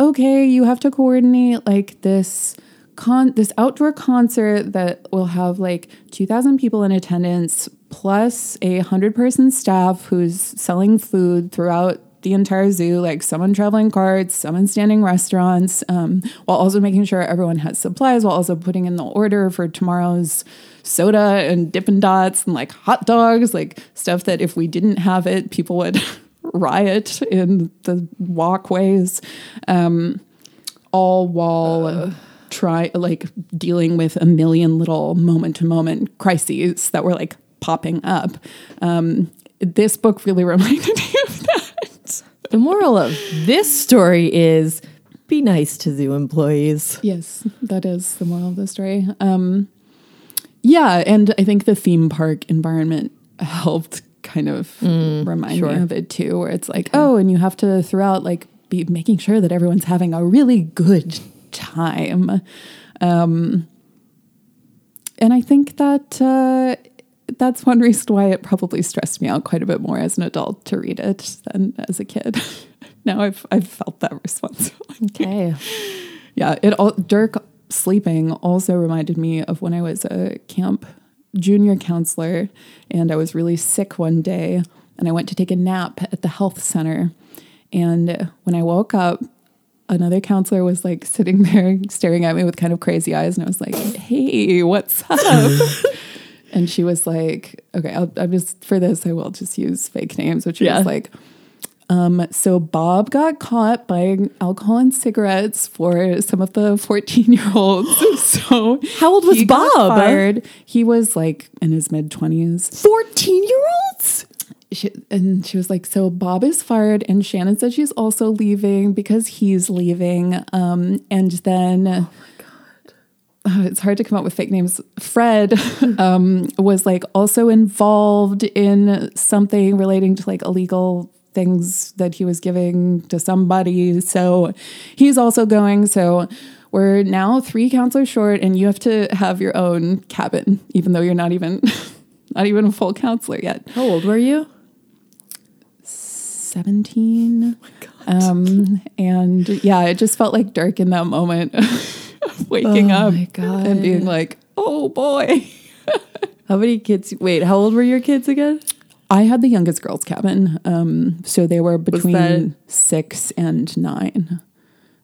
okay, you have to coordinate like this con this outdoor concert that will have like two thousand people in attendance plus a hundred person staff who's selling food throughout the entire zoo, like someone traveling carts, someone standing restaurants, um, while also making sure everyone has supplies, while also putting in the order for tomorrow's soda and Dippin' Dots and like hot dogs, like stuff that if we didn't have it, people would riot in the walkways, um, all while uh, try like dealing with a million little moment to moment crises that were like popping up. Um, this book really reminded me of that. The moral of this story is be nice to zoo employees. Yes, that is the moral of the story. Um, yeah. And I think the theme park environment helped kind of mm, remind sure. me of it too, where it's like, okay. oh, and you have to throughout, like be making sure that everyone's having a really good time. Um, and I think that, uh, that's one reason why it probably stressed me out quite a bit more as an adult to read it than as a kid. Now I've I've felt that responsibility. Okay. Yeah. It all Dirk sleeping also reminded me of when I was a camp junior counselor and I was really sick one day and I went to take a nap at the health center. And when I woke up, another counselor was like sitting there staring at me with kind of crazy eyes. And I was like, hey, what's up? And she was like, okay, I'll, I'm just, for this, I will just use fake names, which yeah. was like, um, so Bob got caught buying alcohol and cigarettes for some of the fourteen-year-olds. So how old was he Bob? Got fired. He was like in his mid-twenties. fourteen-year-olds? She, and she was like, so Bob is fired and Shannon said she's also leaving because he's leaving. Um, and then... Oh. Oh, it's hard to come up with fake names. Fred um, was like also involved in something relating to like illegal things that he was giving to somebody. So he's also going. So we're now three counselors short and you have to have your own cabin, even though you're not even, not even a full counselor yet. How old were you? seventeen. Oh my God. Um, and yeah, it just felt like Dirk in that moment. Waking oh up my God. And being like, oh boy. How many kids? Wait, how old were your kids again? I had the youngest girls' cabin. Um, so they were between that, six and nine.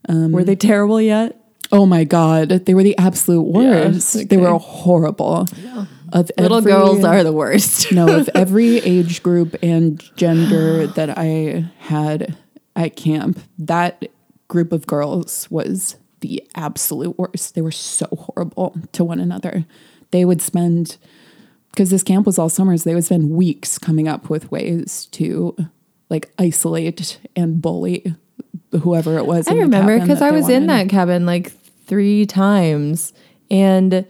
Um, were they terrible yet? Oh my God. They were the absolute worst. Yeah, okay. They were horrible. Yeah. Of Little every, girls are the worst. No, of every age group and gender that I had at camp, that group of girls was the absolute worst. They were so horrible to one another. They would spend, because this camp was all summers, they would spend weeks coming up with ways to like isolate and bully whoever it was. I remember because I was wanted. in that cabin like three times and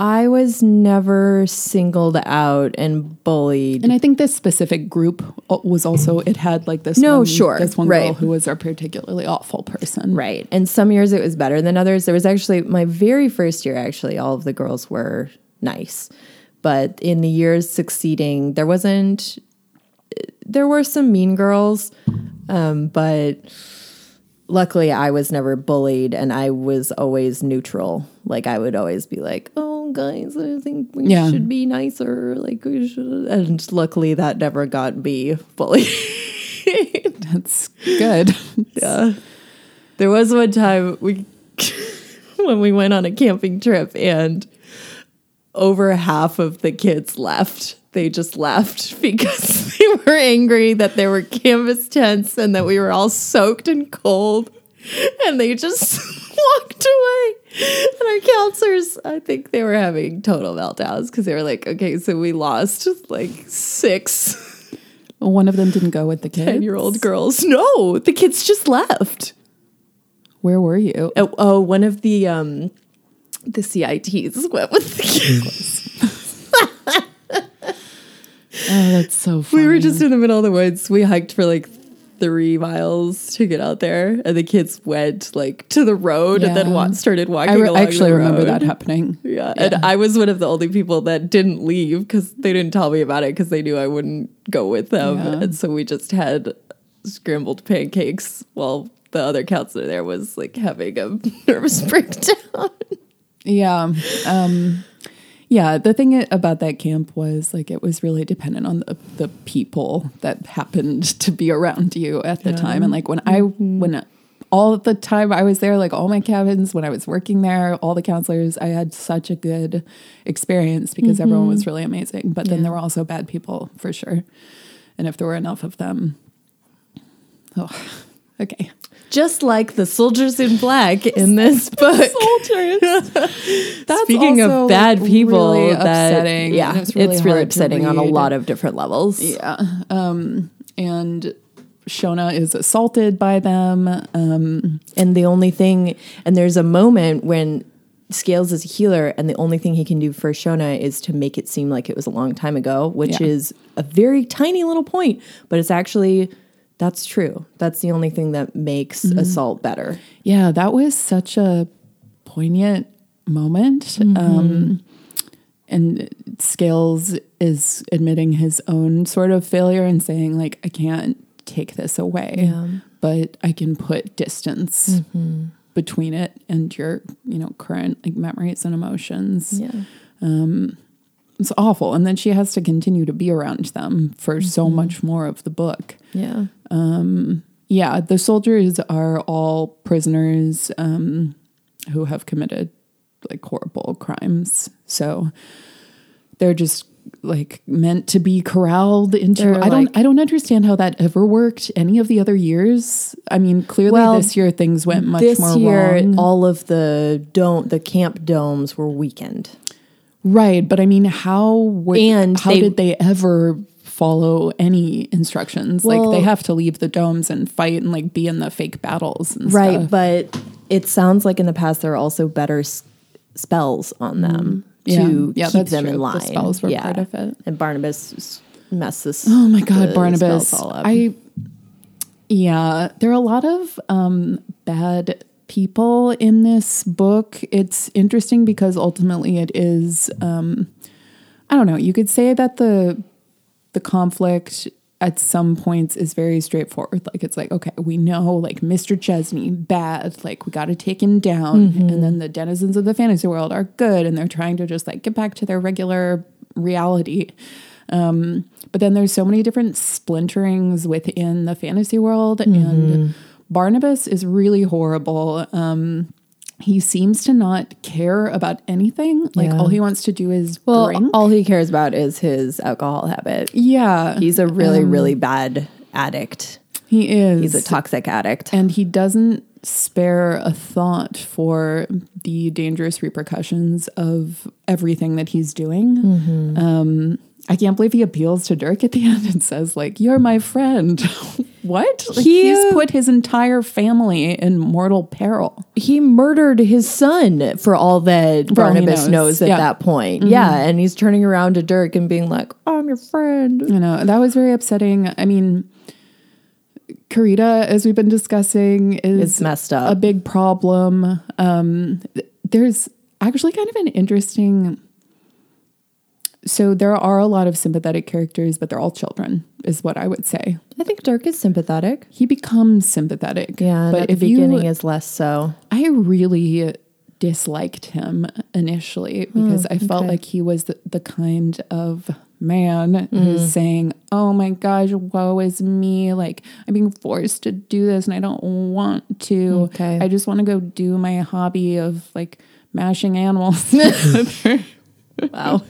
I was never singled out and bullied. And I think this specific group was also, it had like this no, one, sure. this one right. girl who was a particularly awful person. Right. And some years it was better than others. There was actually, my very first year, actually, all of the girls were nice. But in the years succeeding, there wasn't, there were some mean girls, um, but... Luckily, I was never bullied, and I was always neutral. Like, I would always be like, oh, guys, I think we yeah. should be nicer. Like, we should. And luckily, that never got me bullied. That's good. Yeah. There was one time we when we went on a camping trip, and over half of the kids left. They just left because they were angry that there were canvas tents and that we were all soaked and cold. And they just walked away. And our counselors, I think they were having total meltdowns because they were like, okay, so we lost like six. One of them didn't go with the kids? ten-year-old girls. No, the kids just left. Where were you? Oh, oh one of the, um, the C I Ts went with the kids. Oh, that's so funny. We were just in the middle of the woods. We hiked for like three miles to get out there, and the kids went like to the road yeah. and then wa- started walking I re- along actually the road. Remember that happening. Yeah. yeah. And I was one of the only people that didn't leave because they didn't tell me about it because they knew I wouldn't go with them. Yeah. And so we just had scrambled pancakes while the other counselor there was like having a nervous breakdown. Yeah. Um, yeah. The thing about that camp was like, it was really dependent on the, the people that happened to be around you at the yeah. time. And like when I, when all the time I was there, like all my cabins, when I was working there, all the counselors, I had such a good experience because mm-hmm. everyone was really amazing, but yeah. then there were also bad people for sure. And if there were enough of them, oh, okay. Just like the soldiers in black in this book. Soldiers. That's Speaking of bad like people, really that, upsetting. Yeah, it's really, it's really upsetting on a lot of different levels. Yeah. Um, and Shona is assaulted by them. Um, and the only thing, and there's a moment when Scales is a healer, and the only thing he can do for Shona is to make it seem like it was a long time ago, which yeah. is a very tiny little point, but it's actually... That's true. That's the only thing that makes mm-hmm. assault better. Yeah, that was such a poignant moment. Mm-hmm. Um, and Scales is admitting his own sort of failure and saying, like, I can't take this away, yeah. but I can put distance mm-hmm. between it and your, you know, current like memories and emotions. Yeah. Um, it's awful. And then she has to continue to be around them for mm-hmm. so much more of the book. Yeah. Um, yeah. The soldiers are all prisoners um, who have committed like horrible crimes. So they're just like meant to be corralled into, they're I like, don't, I don't understand how that ever worked any of the other years. I mean, clearly well, this year things went much this more year, wrong. All of the dome, the camp domes were weakened. Right. But I mean, how, would, and how they, did they ever follow any instructions? Well, like they have to leave the domes and fight and like be in the fake battles and right, stuff. Right, but it sounds like in the past there are also better s- spells on them yeah. to yeah, keep them true. in line. The spells were yeah. part of it. And Barnabas messed this Oh my god, Barnabas. All up. I Yeah, there are a lot of um bad people in this book. It's interesting because ultimately it is um I don't know, you could say that the The conflict at some points is very straightforward. Like it's like, okay, we know like Mister Chesney bad, like we got to take him down. Mm-hmm. And then the denizens of the fantasy world are good. And they're trying to just like get back to their regular reality. Um, but then there's so many different splinterings within the fantasy world. Mm-hmm. And Barnabas is really horrible. Um, He seems to not care about anything. Like yeah. all he wants to do is well, drink. All he cares about is his alcohol habit. Yeah. He's a really, um, really bad addict. He is. He's a toxic addict. And he doesn't spare a thought for the dangerous repercussions of everything that he's doing. Mm-hmm. Um, I can't believe he appeals to Dirk at the end and says, like, you're my friend. What? Like, he, he's put his entire family in mortal peril. He murdered his son for all that Barnabas knows. knows at yeah. that point. Mm-hmm. Yeah, and he's turning around to Dirk and being like, oh, I'm your friend. You know, that was very upsetting. I mean, Querida, as we've been discussing, is it's messed up. A big problem. Um, there's actually kind of an interesting... So there are a lot of sympathetic characters, but they're all children, is what I would say. I think Dirk is sympathetic. He becomes sympathetic. Yeah, but at the beginning you, is less so. I really disliked him initially because mm, I felt okay. like he was the, the kind of man mm. who's saying, oh my gosh, woe is me. Like, I'm being forced to do this and I don't want to. Okay. I just want to go do my hobby of, like, mashing animals. Wow.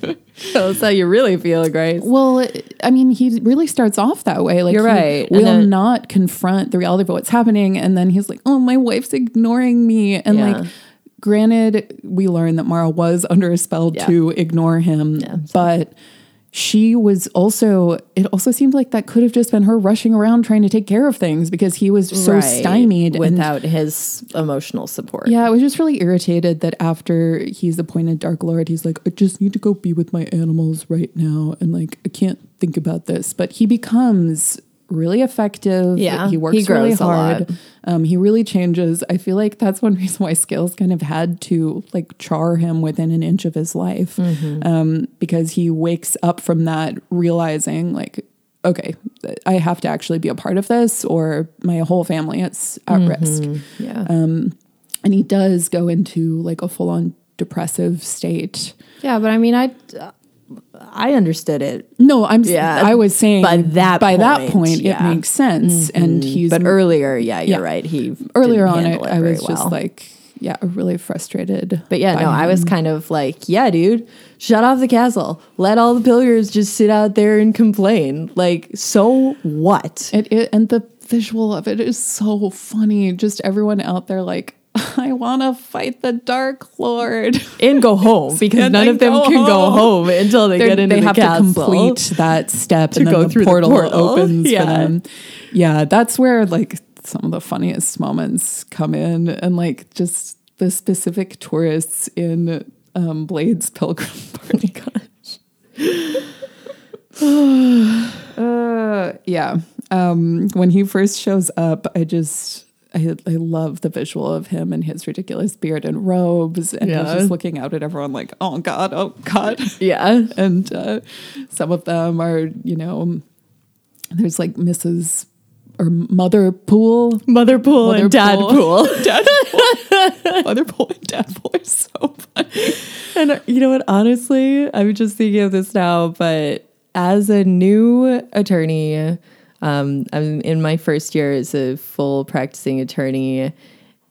That's how you really feel, Grace. Well, I mean, he really starts off that way. Like, you're right. Will then, not confront the reality of what's happening. And then he's like, oh, my wife's ignoring me. And yeah. like, granted, we learned that Mara was under a spell yeah. to ignore him. Yeah, but she was also, it also seemed like that could have just been her rushing around trying to take care of things because he was so right. stymied. Without and, his emotional support. Yeah, I was just really irritated that after he's appointed Dark Lord, he's like, I just need to go be with my animals right now. And like, I can't think about this. But he becomes really effective. Yeah, he works he really hard. Um, he really changes. I feel like that's one reason why Scales kind of had to like char him within an inch of his life, mm-hmm. um, because he wakes up from that realizing like, okay, I have to actually be a part of this or my whole family is at mm-hmm. risk. Yeah, um, and he does go into like a full on depressive state. Yeah, but I mean, I. Uh, I understood it. No, I'm. Yeah, I was saying by that by point, that point yeah. it makes sense. Mm-hmm. And he's but earlier. Yeah, you're yeah. right. He earlier on, I, I was well. just like, yeah, really frustrated. But yeah, no, him. I was kind of like, yeah, dude, shut off the castle. Let all the pilgrims just sit out there and complain. Like, so what? It, it and the visual of it is so funny. Just everyone out there, like. I want to fight the Dark Lord and go home because none of them go can home. go home until they They're, get into they the castle. They have to complete that step to and then go the through portal the portal opens yeah. for them. Yeah, that's where like some of the funniest moments come in, and like just the specific tourists in um, Blade's pilgrim party. Gosh, uh, yeah. Um, when he first shows up, I just. I, I love the visual of him and his ridiculous beard and robes, and yeah. he's just looking out at everyone like, oh God, oh God. Yeah. And uh, some of them are, you know, there's like Missus or Mother Pool. Mother Pool Mother and Pool. Dad Pool. Dad Pool. Mother Pool and Dad Pool are so funny. And uh, you know what? Honestly, I'm just thinking of this now, but as a new attorney, Um, I'm in my first year as a full practicing attorney,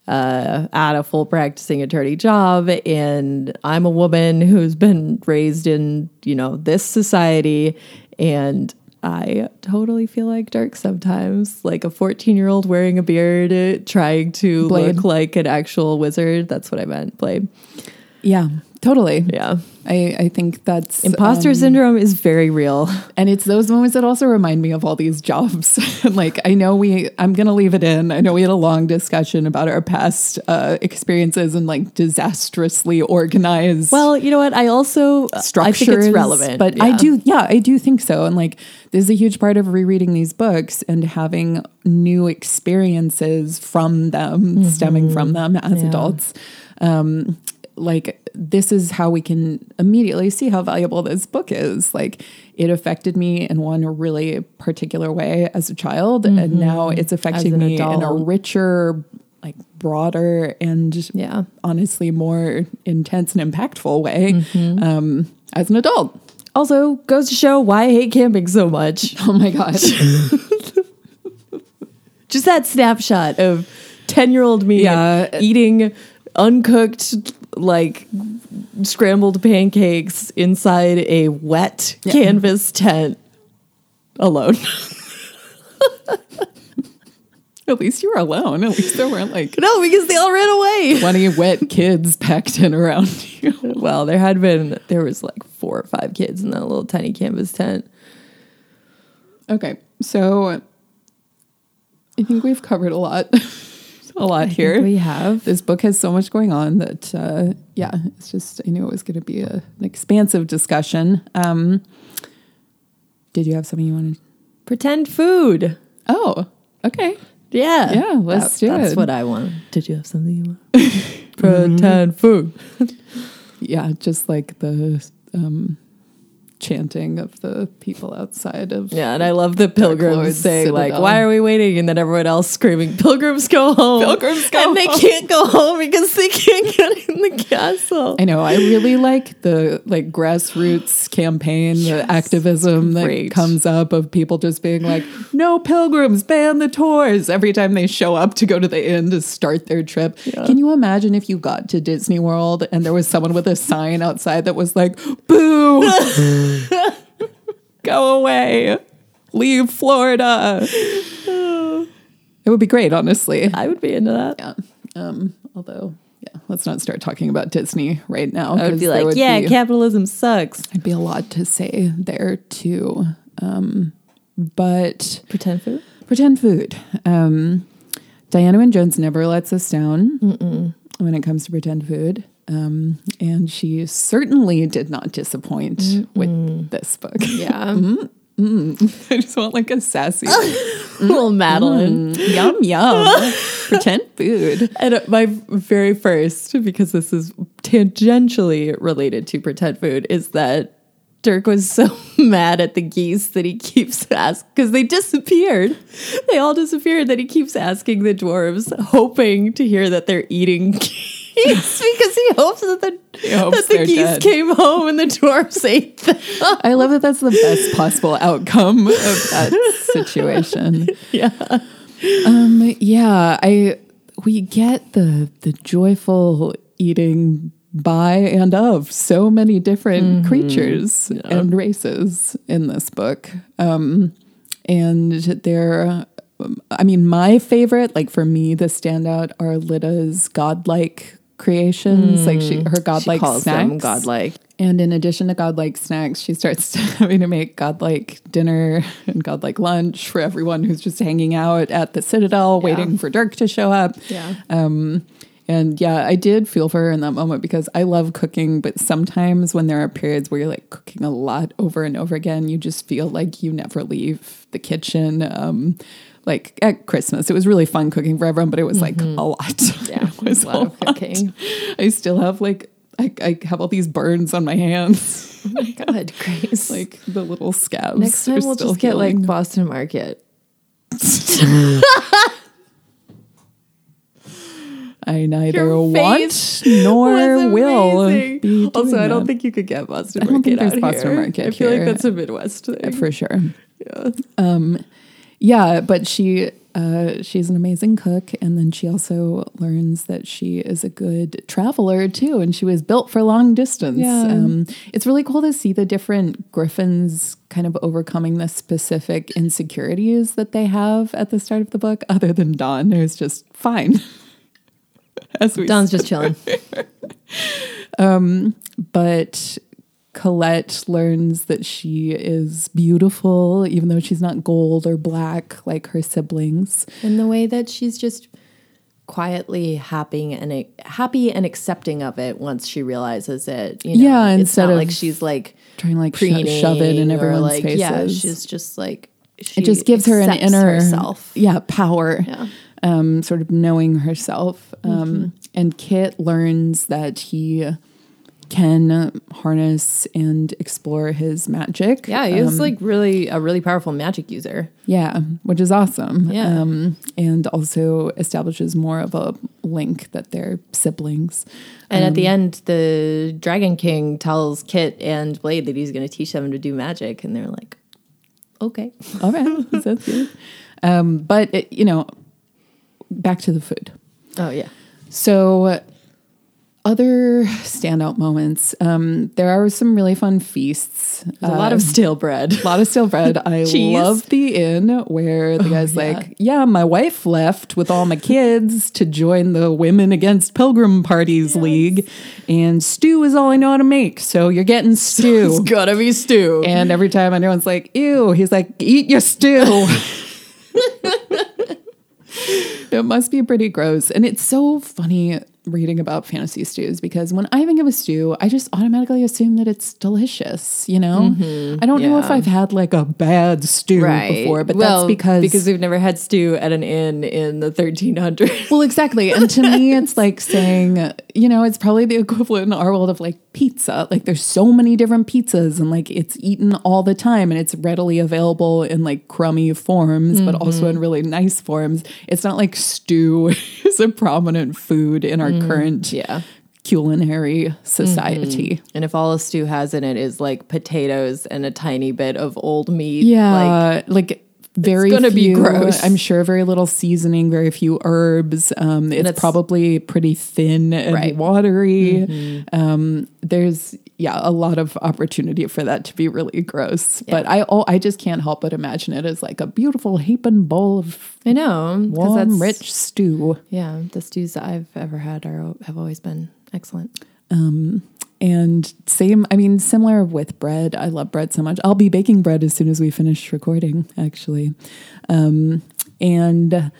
uh, at a full practicing attorney job. And I'm a woman who's been raised in, you know, this society. And I totally feel like Dirk sometimes, like a fourteen year old wearing a beard, trying to Blade. look like an actual wizard. That's what I meant. Blade. Yeah. Totally. Yeah. I, I think that's... Imposter um, syndrome is very real. And it's those moments that also remind me of all these jobs. Like, I know we... I'm going to leave it in. I know we had a long discussion about our past uh, experiences and, like, disastrously organized... Well, you know what? I also... Structures. I think it's relevant. But yeah. I do... Yeah, I do think so. And, like, this is a huge part of rereading these books and having new experiences from them, mm-hmm. stemming from them as yeah. adults. Um Like, this is how we can immediately see how valuable this book is. Like, it affected me in one really particular way as a child, mm-hmm. and now it's affecting me adult. in a richer, like, broader, and yeah. honestly more intense and impactful way mm-hmm. um, as an adult. Also, goes to show why I hate camping so much. Oh, my gosh. Just that snapshot of ten-year-old me yeah. eating uncooked, like, scrambled pancakes inside a wet yeah. canvas tent alone. At least you were alone. At least there weren't like... No, because they all ran away. twenty wet kids packed in around you. Well, there had been... There was like four or five kids in that little tiny canvas tent. Okay, so I think we've covered a lot. A lot I here. We have. This book has so much going on that, uh, yeah, it's just, I knew it was going to be a, an expansive discussion. Um, did you have something you wanted? Pretend food. Oh, okay. Yeah. Yeah, let's that, do that's it. That's what I want. Did you have something you want? Pretend food. Yeah, just like the um, chanting of the people outside of... Yeah, and I love the pilgrims saying, like, why are we waiting? And then everyone else screaming, pilgrims go home! Pilgrims go home! And they can't go home because they can't get in the castle. I know, I really like the, like, grassroots campaign, yes. the activism Great. that comes up of people just being like, no pilgrims, ban the tours! Every time they show up to go to the inn to start their trip. Yeah. Can you imagine if you got to Disney World and there was someone with a sign outside that was like, boo! Go away. Leave Florida. It would be great, honestly. I would be into that. Yeah. Um, although, yeah. let's not start talking about Disney right now. I would be like, would yeah, be, capitalism sucks. I'd be a lot to say there too. Um, but pretend food, pretend food. Um, Diana Wynne Jones never lets us down Mm-mm. when it comes to pretend food. Um, and she certainly did not disappoint Mm-mm. with this book. Yeah. Mm. I just want like a sassy little Madeline. Mm. Yum, yum. Pretend food. And my very first, because this is tangentially related to pretend food, is that Dirk was so mad at the geese that he keeps asking, because they disappeared. They all disappeared, that he keeps asking the dwarves, hoping to hear that they're eating geese. Because he hopes that the, he hopes that the geese dead. Came home and the dwarves ate them. I love that that's the best possible outcome of that situation. Yeah. Um, yeah, I we get the the joyful eating by and of so many different mm-hmm. creatures yeah. and races in this book. Um, and they're... I mean, my favorite, like for me, the standout are Lydda's godlike creations, mm. like she, her godlike she calls snacks. Them godlike. And in addition to godlike snacks, she starts having to make godlike dinner and godlike lunch for everyone who's just hanging out at the Citadel, yeah. waiting for Dirk to show up. Yeah. Um, and yeah, I did feel for her in that moment because I love cooking, but sometimes when there are periods where you're like cooking a lot over and over again, you just feel like you never leave the kitchen. Um, Like at Christmas, it was really fun cooking for everyone, but it was like mm-hmm. a lot. Yeah, it was a lot of cooking. I still have like, I, I have all these burns on my hands. Oh my God, Grace. Like the little scabs. Next time we'll just get like Boston Market. I neither want nor will be. Also, I don't that. think you could get Boston Market. I don't think there's Boston here. Market. I feel here. like that's a Midwest thing. For sure. Yeah. Um, Yeah, but she uh, she's an amazing cook, and then she also learns that she is a good traveler too, and she was built for long distance. Yeah. Um, it's really cool to see the different griffins kind of overcoming the specific insecurities that they have at the start of the book, other than Don, who's just fine. As we Don's just chilling. um, but... Callette learns that she is beautiful, even though she's not gold or black like her siblings. And the way that she's just quietly happy and happy and accepting of it once she realizes it. You know? Yeah, it's instead not of like she's like trying to like sho- shove it in everyone's like, faces. Yeah, she's just like she it just gives her an inner herself. Yeah, power. Yeah. Um, sort of knowing herself. Um, mm-hmm. And Kit learns that he can harness and explore his magic. Yeah, he's um, like really a really powerful magic user. Yeah, which is awesome. Yeah. Um, and also establishes more of a link that they're siblings. And um, at the end, the Dragon King tells Kit and Blade that he's going to teach them to do magic. And they're like, okay. All right. That's good. Um, but, it, you know, back to the food. Oh, yeah. So... Other standout moments. Um, there are some really fun feasts. Uh, a lot of stale bread. A lot of stale bread. I love the inn where the guy's oh, yeah. like, yeah, my wife left with all my kids to join the Women Against Pilgrim Parties yes. League. And stew is all I know how to make. So you're getting stew. It's gotta be stew. And every time anyone's like, ew, he's like, eat your stew. It must be pretty gross. And it's so funny reading about fantasy stews, because when I think of a stew, I just automatically assume that it's delicious, you know? Mm-hmm. I don't yeah. know if I've had like a bad stew right. before, but well, that's because... because we've never had stew at an inn in the thirteen hundreds. Well, exactly. And to me, it's like saying, you know, it's probably the equivalent in our world of like pizza. Like there's so many different pizzas and like it's eaten all the time and it's readily available in like crummy forms, mm-hmm. but also in really nice forms. It's not like stew is a prominent food in our current yeah. culinary society. Mm-hmm. And if all a stew has in it is like potatoes and a tiny bit of old meat. Yeah. Like, like Very it's gonna few, be gross. I'm sure very little seasoning, very few herbs. Um, it's, it's probably pretty thin and right. watery. Mm-hmm. Um, there's yeah, a lot of opportunity for that to be really gross. Yeah. But I oh, I just can't help but imagine it as like a beautiful heaping bowl of I know warm, that's, rich stew. Yeah, the stews that I've ever had are have always been excellent. Um, and same, I mean, similar with bread. I love bread so much. I'll be baking bread as soon as we finish recording, actually. Um, and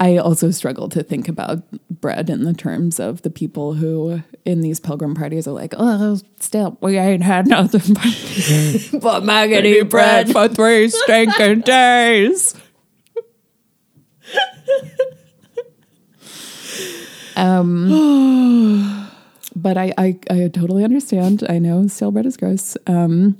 I also struggle to think about bread in the terms of the people who in these pilgrim parties are like, oh, still, we ain't had nothing but, but maggoty bread for three stinking days. um... But I, I, I totally understand. I know stale bread is gross. Um,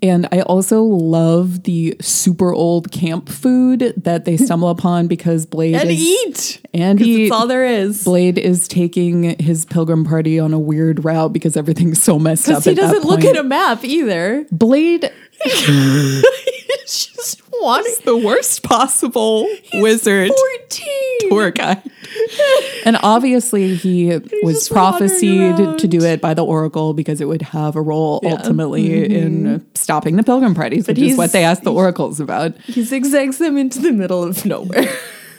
and I also love the super old camp food that they stumble upon because Blade and is, eat. And eat. That's all there is. Blade is taking his pilgrim party on a weird route because everything's so messed up. Because he doesn't look at a map either. Blade he's just wants the worst possible he's wizard fourteen tour guide. And obviously he was prophesied to do it by the Oracle because it would have a role yeah. ultimately mm-hmm. in stopping the pilgrim parties, but which is what they asked the Oracles about. He zigzags them into the middle of nowhere.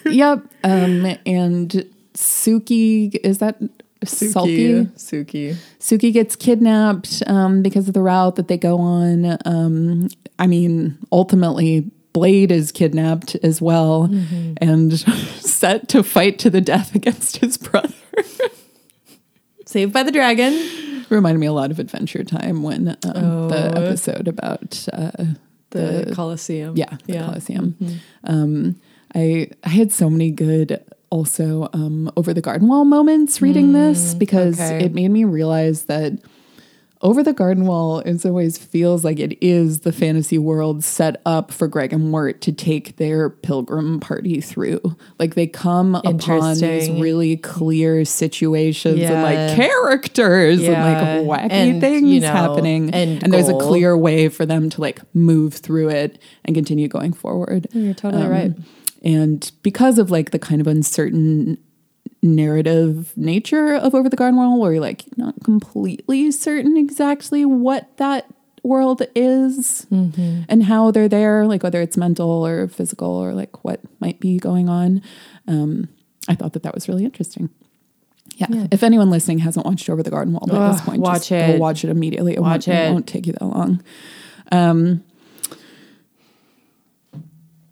Yep. Um, and Suki, is that Suki? Suki. Suki gets kidnapped um, because of the route that they go on. Um, I mean, ultimately... Blade is kidnapped as well mm-hmm. and set to fight to the death against his brother. Saved by the Dragon. Reminded me a lot of Adventure Time when um, oh. the episode about uh, the, the Colosseum. Yeah, the yeah. Colosseum. Mm-hmm. Um, I I had so many good also um, Over the Garden Wall moments reading mm, this because okay. it made me realize that Over the Garden Wall, in some ways, feels like it is the fantasy world set up for Greg and Wirt to take their pilgrim party through. Like, they come upon these really clear situations yeah. and, like, characters yeah. and, like, wacky and, things you know, happening. And, and there's a clear way for them to, like, move through it and continue going forward. You're totally um, right. And because of, like, the kind of uncertain... narrative nature of Over the Garden Wall, where you're like not completely certain exactly what that world is mm-hmm. and how they're there, like whether it's mental or physical or like what might be going on. Um, I thought that that was really interesting. Yeah. yeah. If anyone listening hasn't watched Over the Garden Wall by Ugh, this point, watch just it. Go watch it immediately. It watch won't, it. It won't take you that long. Um,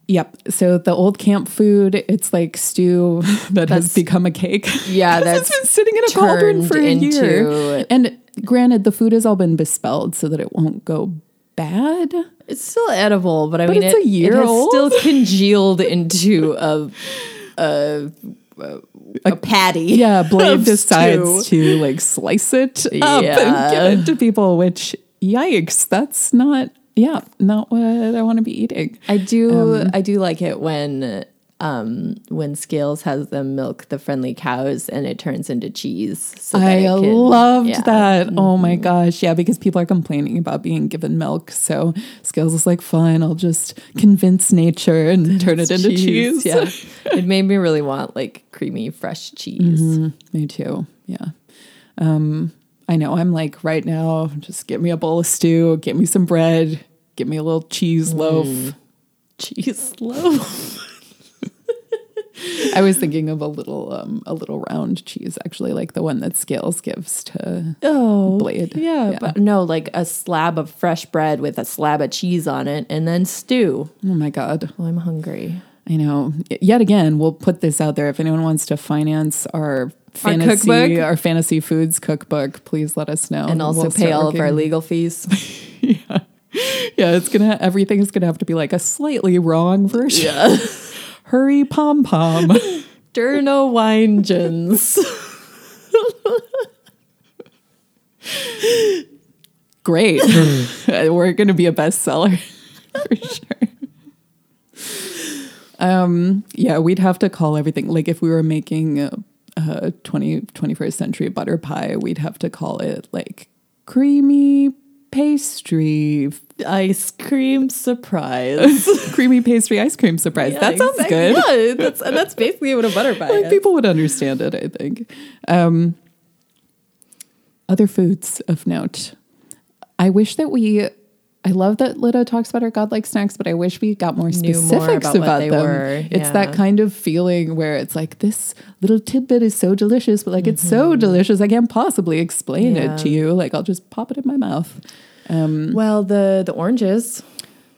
Yep. So the old camp food, it's like stew that that's, has become a cake. Yeah. That's it's been sitting in a cauldron for a year. And granted, the food has all been bespelled so that it won't go bad. It's still edible, but I but mean, it's it, a year it has old. Still congealed into a, a, a, a patty. Yeah. Blade decides stew. To like slice it up yeah. and give it to people, which yikes, that's not. Yeah, not what I want to be eating. I do um, I do like it when um, when Scales has them milk the friendly cows and it turns into cheese. So I that can, loved yeah. that. Mm-hmm. Oh my gosh. Yeah, because people are complaining about being given milk. So Scales is like, fine, I'll just convince nature and turn it into cheese. cheese. Yeah. It made me really want like creamy, fresh cheese. Mm-hmm. Me too. Yeah. Um, I know. I'm like right now, just get me a bowl of stew, get me some bread. Give me a little cheese loaf. Mm. Cheese loaf. I was thinking of a little, um, a little round cheese, actually, like the one that Scales gives to oh, Blade. Yeah, yeah, but no, like a slab of fresh bread with a slab of cheese on it, and then stew. Oh my God, well, I'm hungry. I know. Yet again, we'll put this out there. If anyone wants to finance our fantasy, our, cookbook. our fantasy foods cookbook, please let us know, and also we'll pay all working. Of our legal fees. yeah. Yeah, it's gonna. Everything's gonna have to be like a slightly wrong version. Yeah. Hurry, pom pom. Durno Winejins. Great. We're gonna be a bestseller for sure. Um. Yeah, we'd have to call everything like if we were making a, a twenty twenty-first century butter pie, we'd have to call it like creamy pastry ice cream surprise. Creamy pastry ice cream surprise. Yeah, that sounds exactly. good. Yeah, that's, that's basically what a butter pie like is. People would understand it, I think. Um, other foods of note. I wish that we... I love that Lydda talks about her godlike snacks, but I wish we got more specifics more about, about them. Were, yeah. It's that kind of feeling where it's like, this little tidbit is so delicious, but like mm-hmm. it's so delicious, I can't possibly explain yeah. it to you. Like, I'll just pop it in my mouth. Um, well, the, the oranges...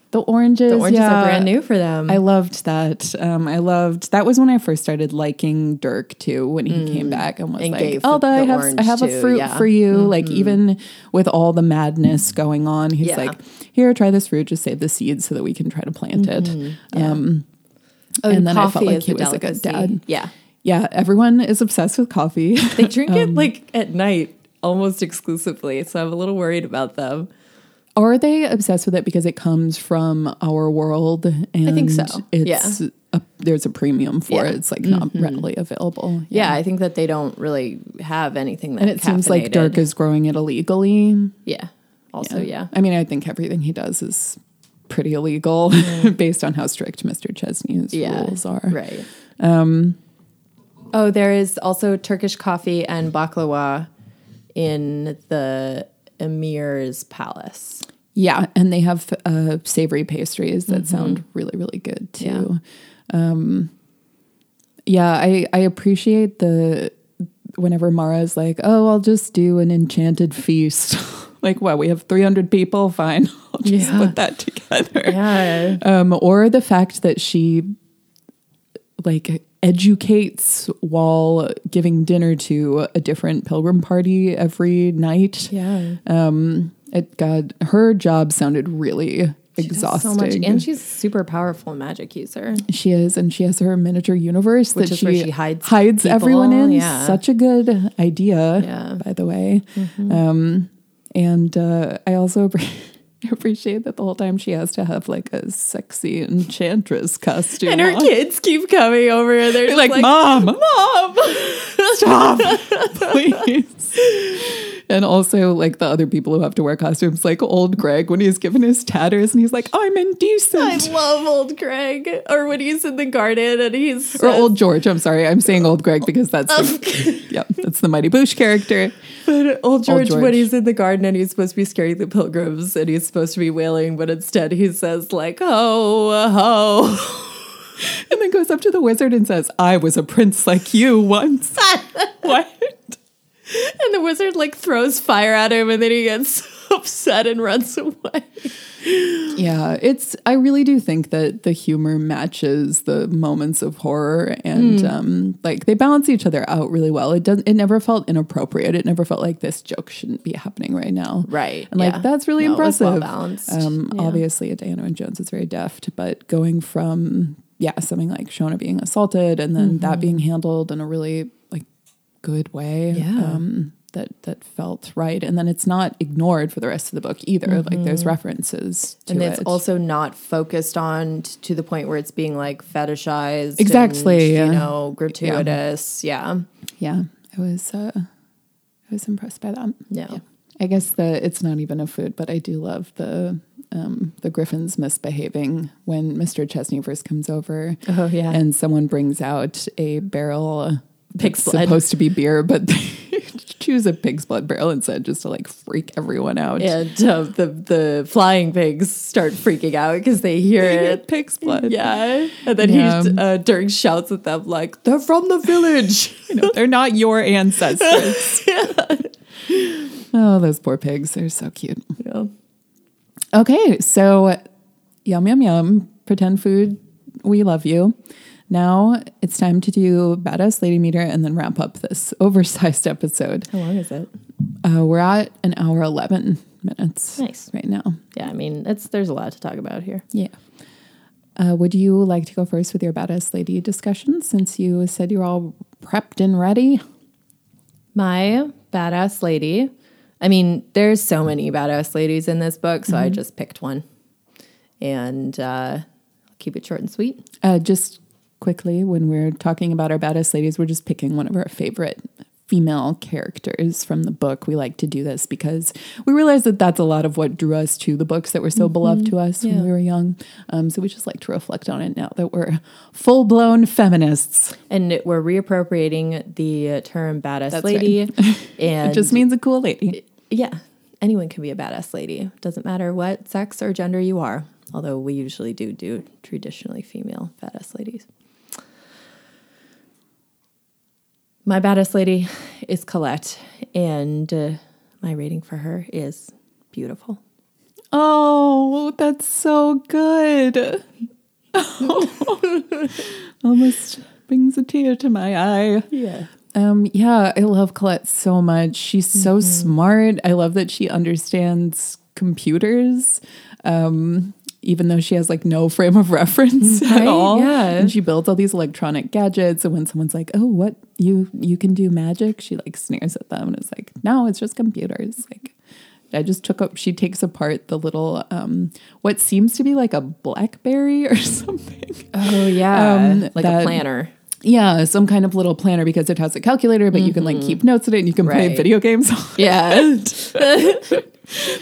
The oranges, the oranges yeah. are brand new for them. I loved that. Um, I loved that was when I first started liking Dirk too. When he mm. came back and was and like, "Elda, I have I have too. a fruit yeah. for you." Mm-hmm. Like even with all the madness going on, he's yeah. like, "Here, try this fruit. Just save the seeds so that we can try to plant mm-hmm. it." Yeah. Um, oh, and, and then I felt like he was a good dad. Yeah, yeah. Everyone is obsessed with coffee. They drink um, it like at night almost exclusively, so I'm a little worried about them. Are they obsessed with it because it comes from our world? And I think so. It's yeah. a, there's a premium for yeah. it. It's like not mm-hmm. readily available. Yeah. yeah, I think that they don't really have anything that. And it seems like Dirk is growing it illegally. Yeah. Also, yeah. yeah. I mean, I think everything he does is pretty illegal mm. based on how strict Mister Chesney's yeah. rules are. Right. Um, oh, there is also Turkish coffee and baklava in the Emir's palace. Yeah, and they have uh, savory pastries that mm-hmm. sound really, really good too. Yeah, um, yeah I, I appreciate the whenever Mara's like, "Oh, I'll just do an enchanted feast." Like, well, we have three hundred people. Fine, I'll just yeah. put that together. Yeah, um, or the fact that she like educates while giving dinner to a different pilgrim party every night. Yeah. Um, it got, her job sounded really she exhausting. Does so much. And she's a super powerful magic user. She is. And she has her miniature universe Which that she, she hides, hides everyone in. Yeah. Such a good idea, yeah. by the way. Mm-hmm. Um, and uh, I also... I appreciate that the whole time she has to have like a sexy enchantress costume. And her on. kids keep coming over and they're just like, like, Mom, Mom, stop, please. And also like the other people who have to wear costumes, like old Greg when he's given his tatters and he's like, I'm indecent. I love old Greg. Or when he's in the garden and he's... Or old George. I'm sorry. I'm saying old Greg because that's, the, yeah, that's the Mighty Boosh character. But old George, old George when he's in the garden and he's supposed to be scaring the pilgrims and he's supposed to be wailing, but instead he says like, "Ho, ho," and then goes up to the wizard and says, "I was a prince like you once." What? And the wizard like throws fire at him and then he gets upset and runs away. Yeah, it's, I really do think that the humor matches the moments of horror and mm. um, like they balance each other out really well. It doesn't, it never felt inappropriate. It never felt like this joke shouldn't be happening right now. Right. And yeah. like, that's really no, impressive. It was well balanced. Um, yeah. Obviously, Diana Wynne Jones is very deft, but going from, yeah, something like Shona being assaulted and then mm-hmm. that being handled in a really like good way. Yeah. Um, that that felt right. And then it's not ignored for the rest of the book either. Mm-hmm. Like there's references to it. And it's it. also not focused on t- to the point where it's being like fetishized. Exactly. And, you know, gratuitous. Yeah. Yeah. yeah. I was, uh, I was impressed by that. Yeah. yeah. I guess the, it's not even a food, but I do love the, um, the Griffins misbehaving when Mister Chesney first comes over. Oh yeah. And someone brings out a barrel. Pig's blood. Supposed to be beer, but they choose a pig's blood barrel instead, just to like freak everyone out. And uh, the the flying pigs start freaking out because they hear they it. Pig's blood. Yeah. And then yeah. he uh, Dirk shouts at them like, "They're from the village. You know, they're not your ancestors." yeah. Oh, those poor pigs. They're so cute. Yeah. Okay, so yum, yum, yum. Pretend food. We love you. Now it's time to do Badass Lady Meter and then wrap up this oversized episode. How long is it? Uh, we're at an hour, eleven minutes. Nice. Right now. Yeah, I mean, it's there's a lot to talk about here. Yeah. Uh, would you like to go first with your Badass Lady discussion since you said you're all prepped and ready? My Badass Lady. I mean, there's so many Badass Ladies in this book, so mm-hmm. I just picked one. And uh, I'll keep it short and sweet. Uh, just... Quickly, when we're talking about our Badass Ladies, we're just picking one of our favorite female characters from the book. We like to do this because we realize that that's a lot of what drew us to the books that were so mm-hmm. beloved to us yeah. when we were young. Um, so we just like to reflect on it now that we're full-blown feminists. And we're reappropriating the term badass that's lady. Right. And it just means a cool lady. It, yeah. Anyone can be a badass lady. Doesn't matter what sex or gender you are. Although we usually do do traditionally female badass ladies. My badass lady is Callette, and uh, my rating for her is beautiful. Oh, that's so good. Oh. Almost brings a tear to my eye. Yeah. Um, yeah, I love Callette so much. She's mm-hmm. so smart. I love that she understands computers. Um even though she has like no frame of reference right? at all. Yeah. And she builds all these electronic gadgets. And when someone's like, oh, what you, you can do magic. She like sneers at them and is like, no, it's just computers. Like I just took up, she takes apart the little, um, what seems to be like a BlackBerry or something. Oh yeah. Um, like that, a planner. Yeah. Some kind of little planner because it has a calculator, but mm-hmm. you can like keep notes in it and you can right. play video games. Yeah.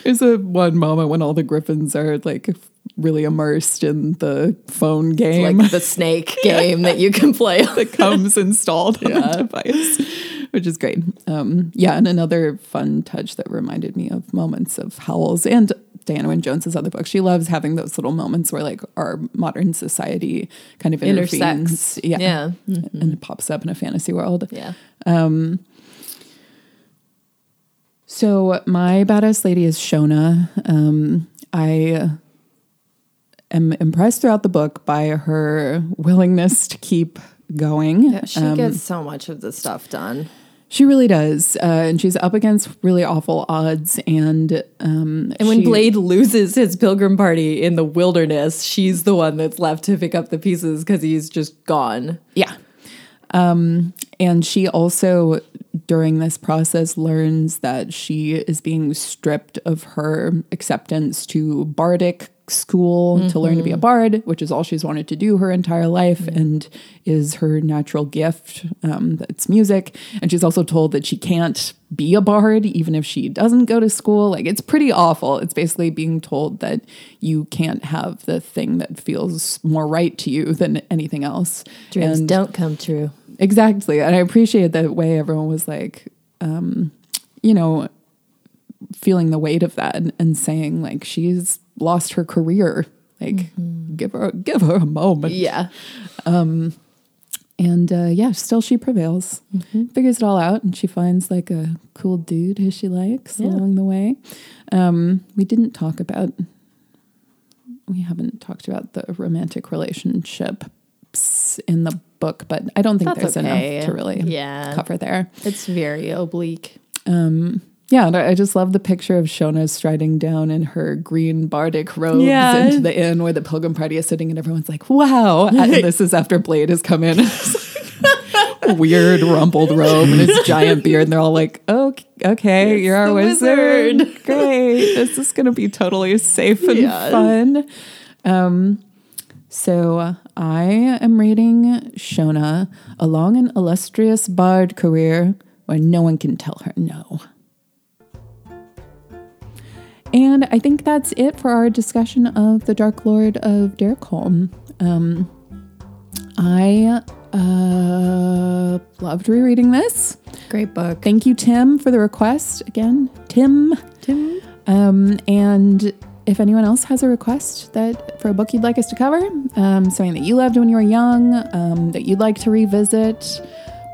There's a one moment when all the griffins are like really immersed in the phone game. It's like the snake game yeah. that you can play. That comes installed yeah. on the device, which is great. Um, yeah, and another fun touch that reminded me of moments of Howl's and Diana Wynne Jones's other books. She loves having those little moments where like our modern society kind of intersects. Intervenes. Yeah. yeah. Mm-hmm. And it pops up in a fantasy world. Yeah. Um, so my badass lady is Shona. Um, I am impressed throughout the book by her willingness to keep going. Yeah, she um, gets so much of the stuff done. She really does. Uh, and she's up against really awful odds. And um, and when she, Blade loses his pilgrim party in the wilderness, she's the one that's left to pick up the pieces because he's just gone. Yeah. Um, and she also, during this process, learns that she is being stripped of her acceptance to bardic school mm-hmm. to learn to be a bard, which is all she's wanted to do her entire life mm-hmm. and is her natural gift. Um, that's music. And she's also told that she can't be a bard even if she doesn't go to school. Like, it's pretty awful. It's basically being told that you can't have the thing that feels more right to you than anything else. Dreams and don't come true. Exactly. And I appreciate that way everyone was like, um, you know, feeling the weight of that and, and saying like, she's lost her career. Like mm-hmm. give her, give her a moment. Yeah. Um, and, uh, yeah, still she prevails, mm-hmm. figures it all out. And she finds like a cool dude who she likes yeah. along the way. Um, we didn't talk about, we haven't talked about the romantic relationships in the book, but I don't think That's there's okay. enough to really yeah. cover there. It's very oblique. Um, yeah, and I just love the picture of Shona striding down in her green bardic robes yeah. into the inn where the pilgrim party is sitting, and everyone's like, wow. And this is after Blade has come in. Weird rumpled robe and his giant beard, and they're all like, oh, okay, it's you're our wizard. wizard. Great. This is going to be totally safe and yeah. fun. Um, so I am rating Shona along an illustrious bard career where no one can tell her no. And I think that's it for our discussion of the Dark Lord of Derkholm. Um, I uh, loved rereading this. Great book. Thank you, Tim, for the request. Again, Tim. Tim. Um, and if anyone else has a request that for a book you'd like us to cover, um, something that you loved when you were young, um, that you'd like to revisit,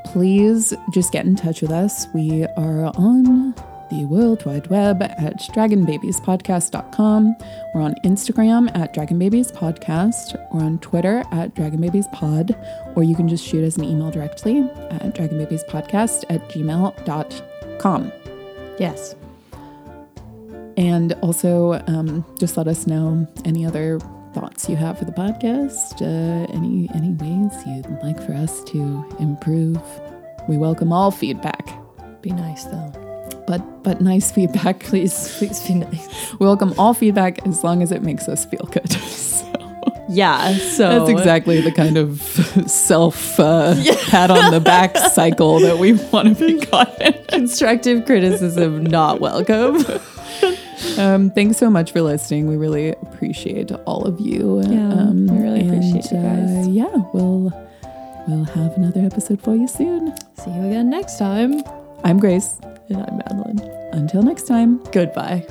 please just get in touch with us. We are on the World Wide Web at dragon babies podcast dot com. We're on Instagram at dragon babies podcast. We're on Twitter at dragon babies pod. Or you can just shoot us an email directly at dragon babies podcast at gmail dot com. Yes. And also um, just let us know any other thoughts you have for the podcast, uh, any, any ways you'd like for us to improve. We welcome all feedback. Be nice, though. But but nice feedback, please. Please be nice. We welcome all feedback as long as it makes us feel good. So, Yeah, so that's exactly the kind of self uh, yeah. pat on the back cycle that we want to be caught in. Constructive criticism not welcome. Um, thanks so much for listening. We really appreciate all of you. Yeah, um, we really and, appreciate you guys. Uh, yeah, we'll we'll have another episode for you soon. See you again next time. I'm Grace. And I'm Madeline. Until next time. Goodbye.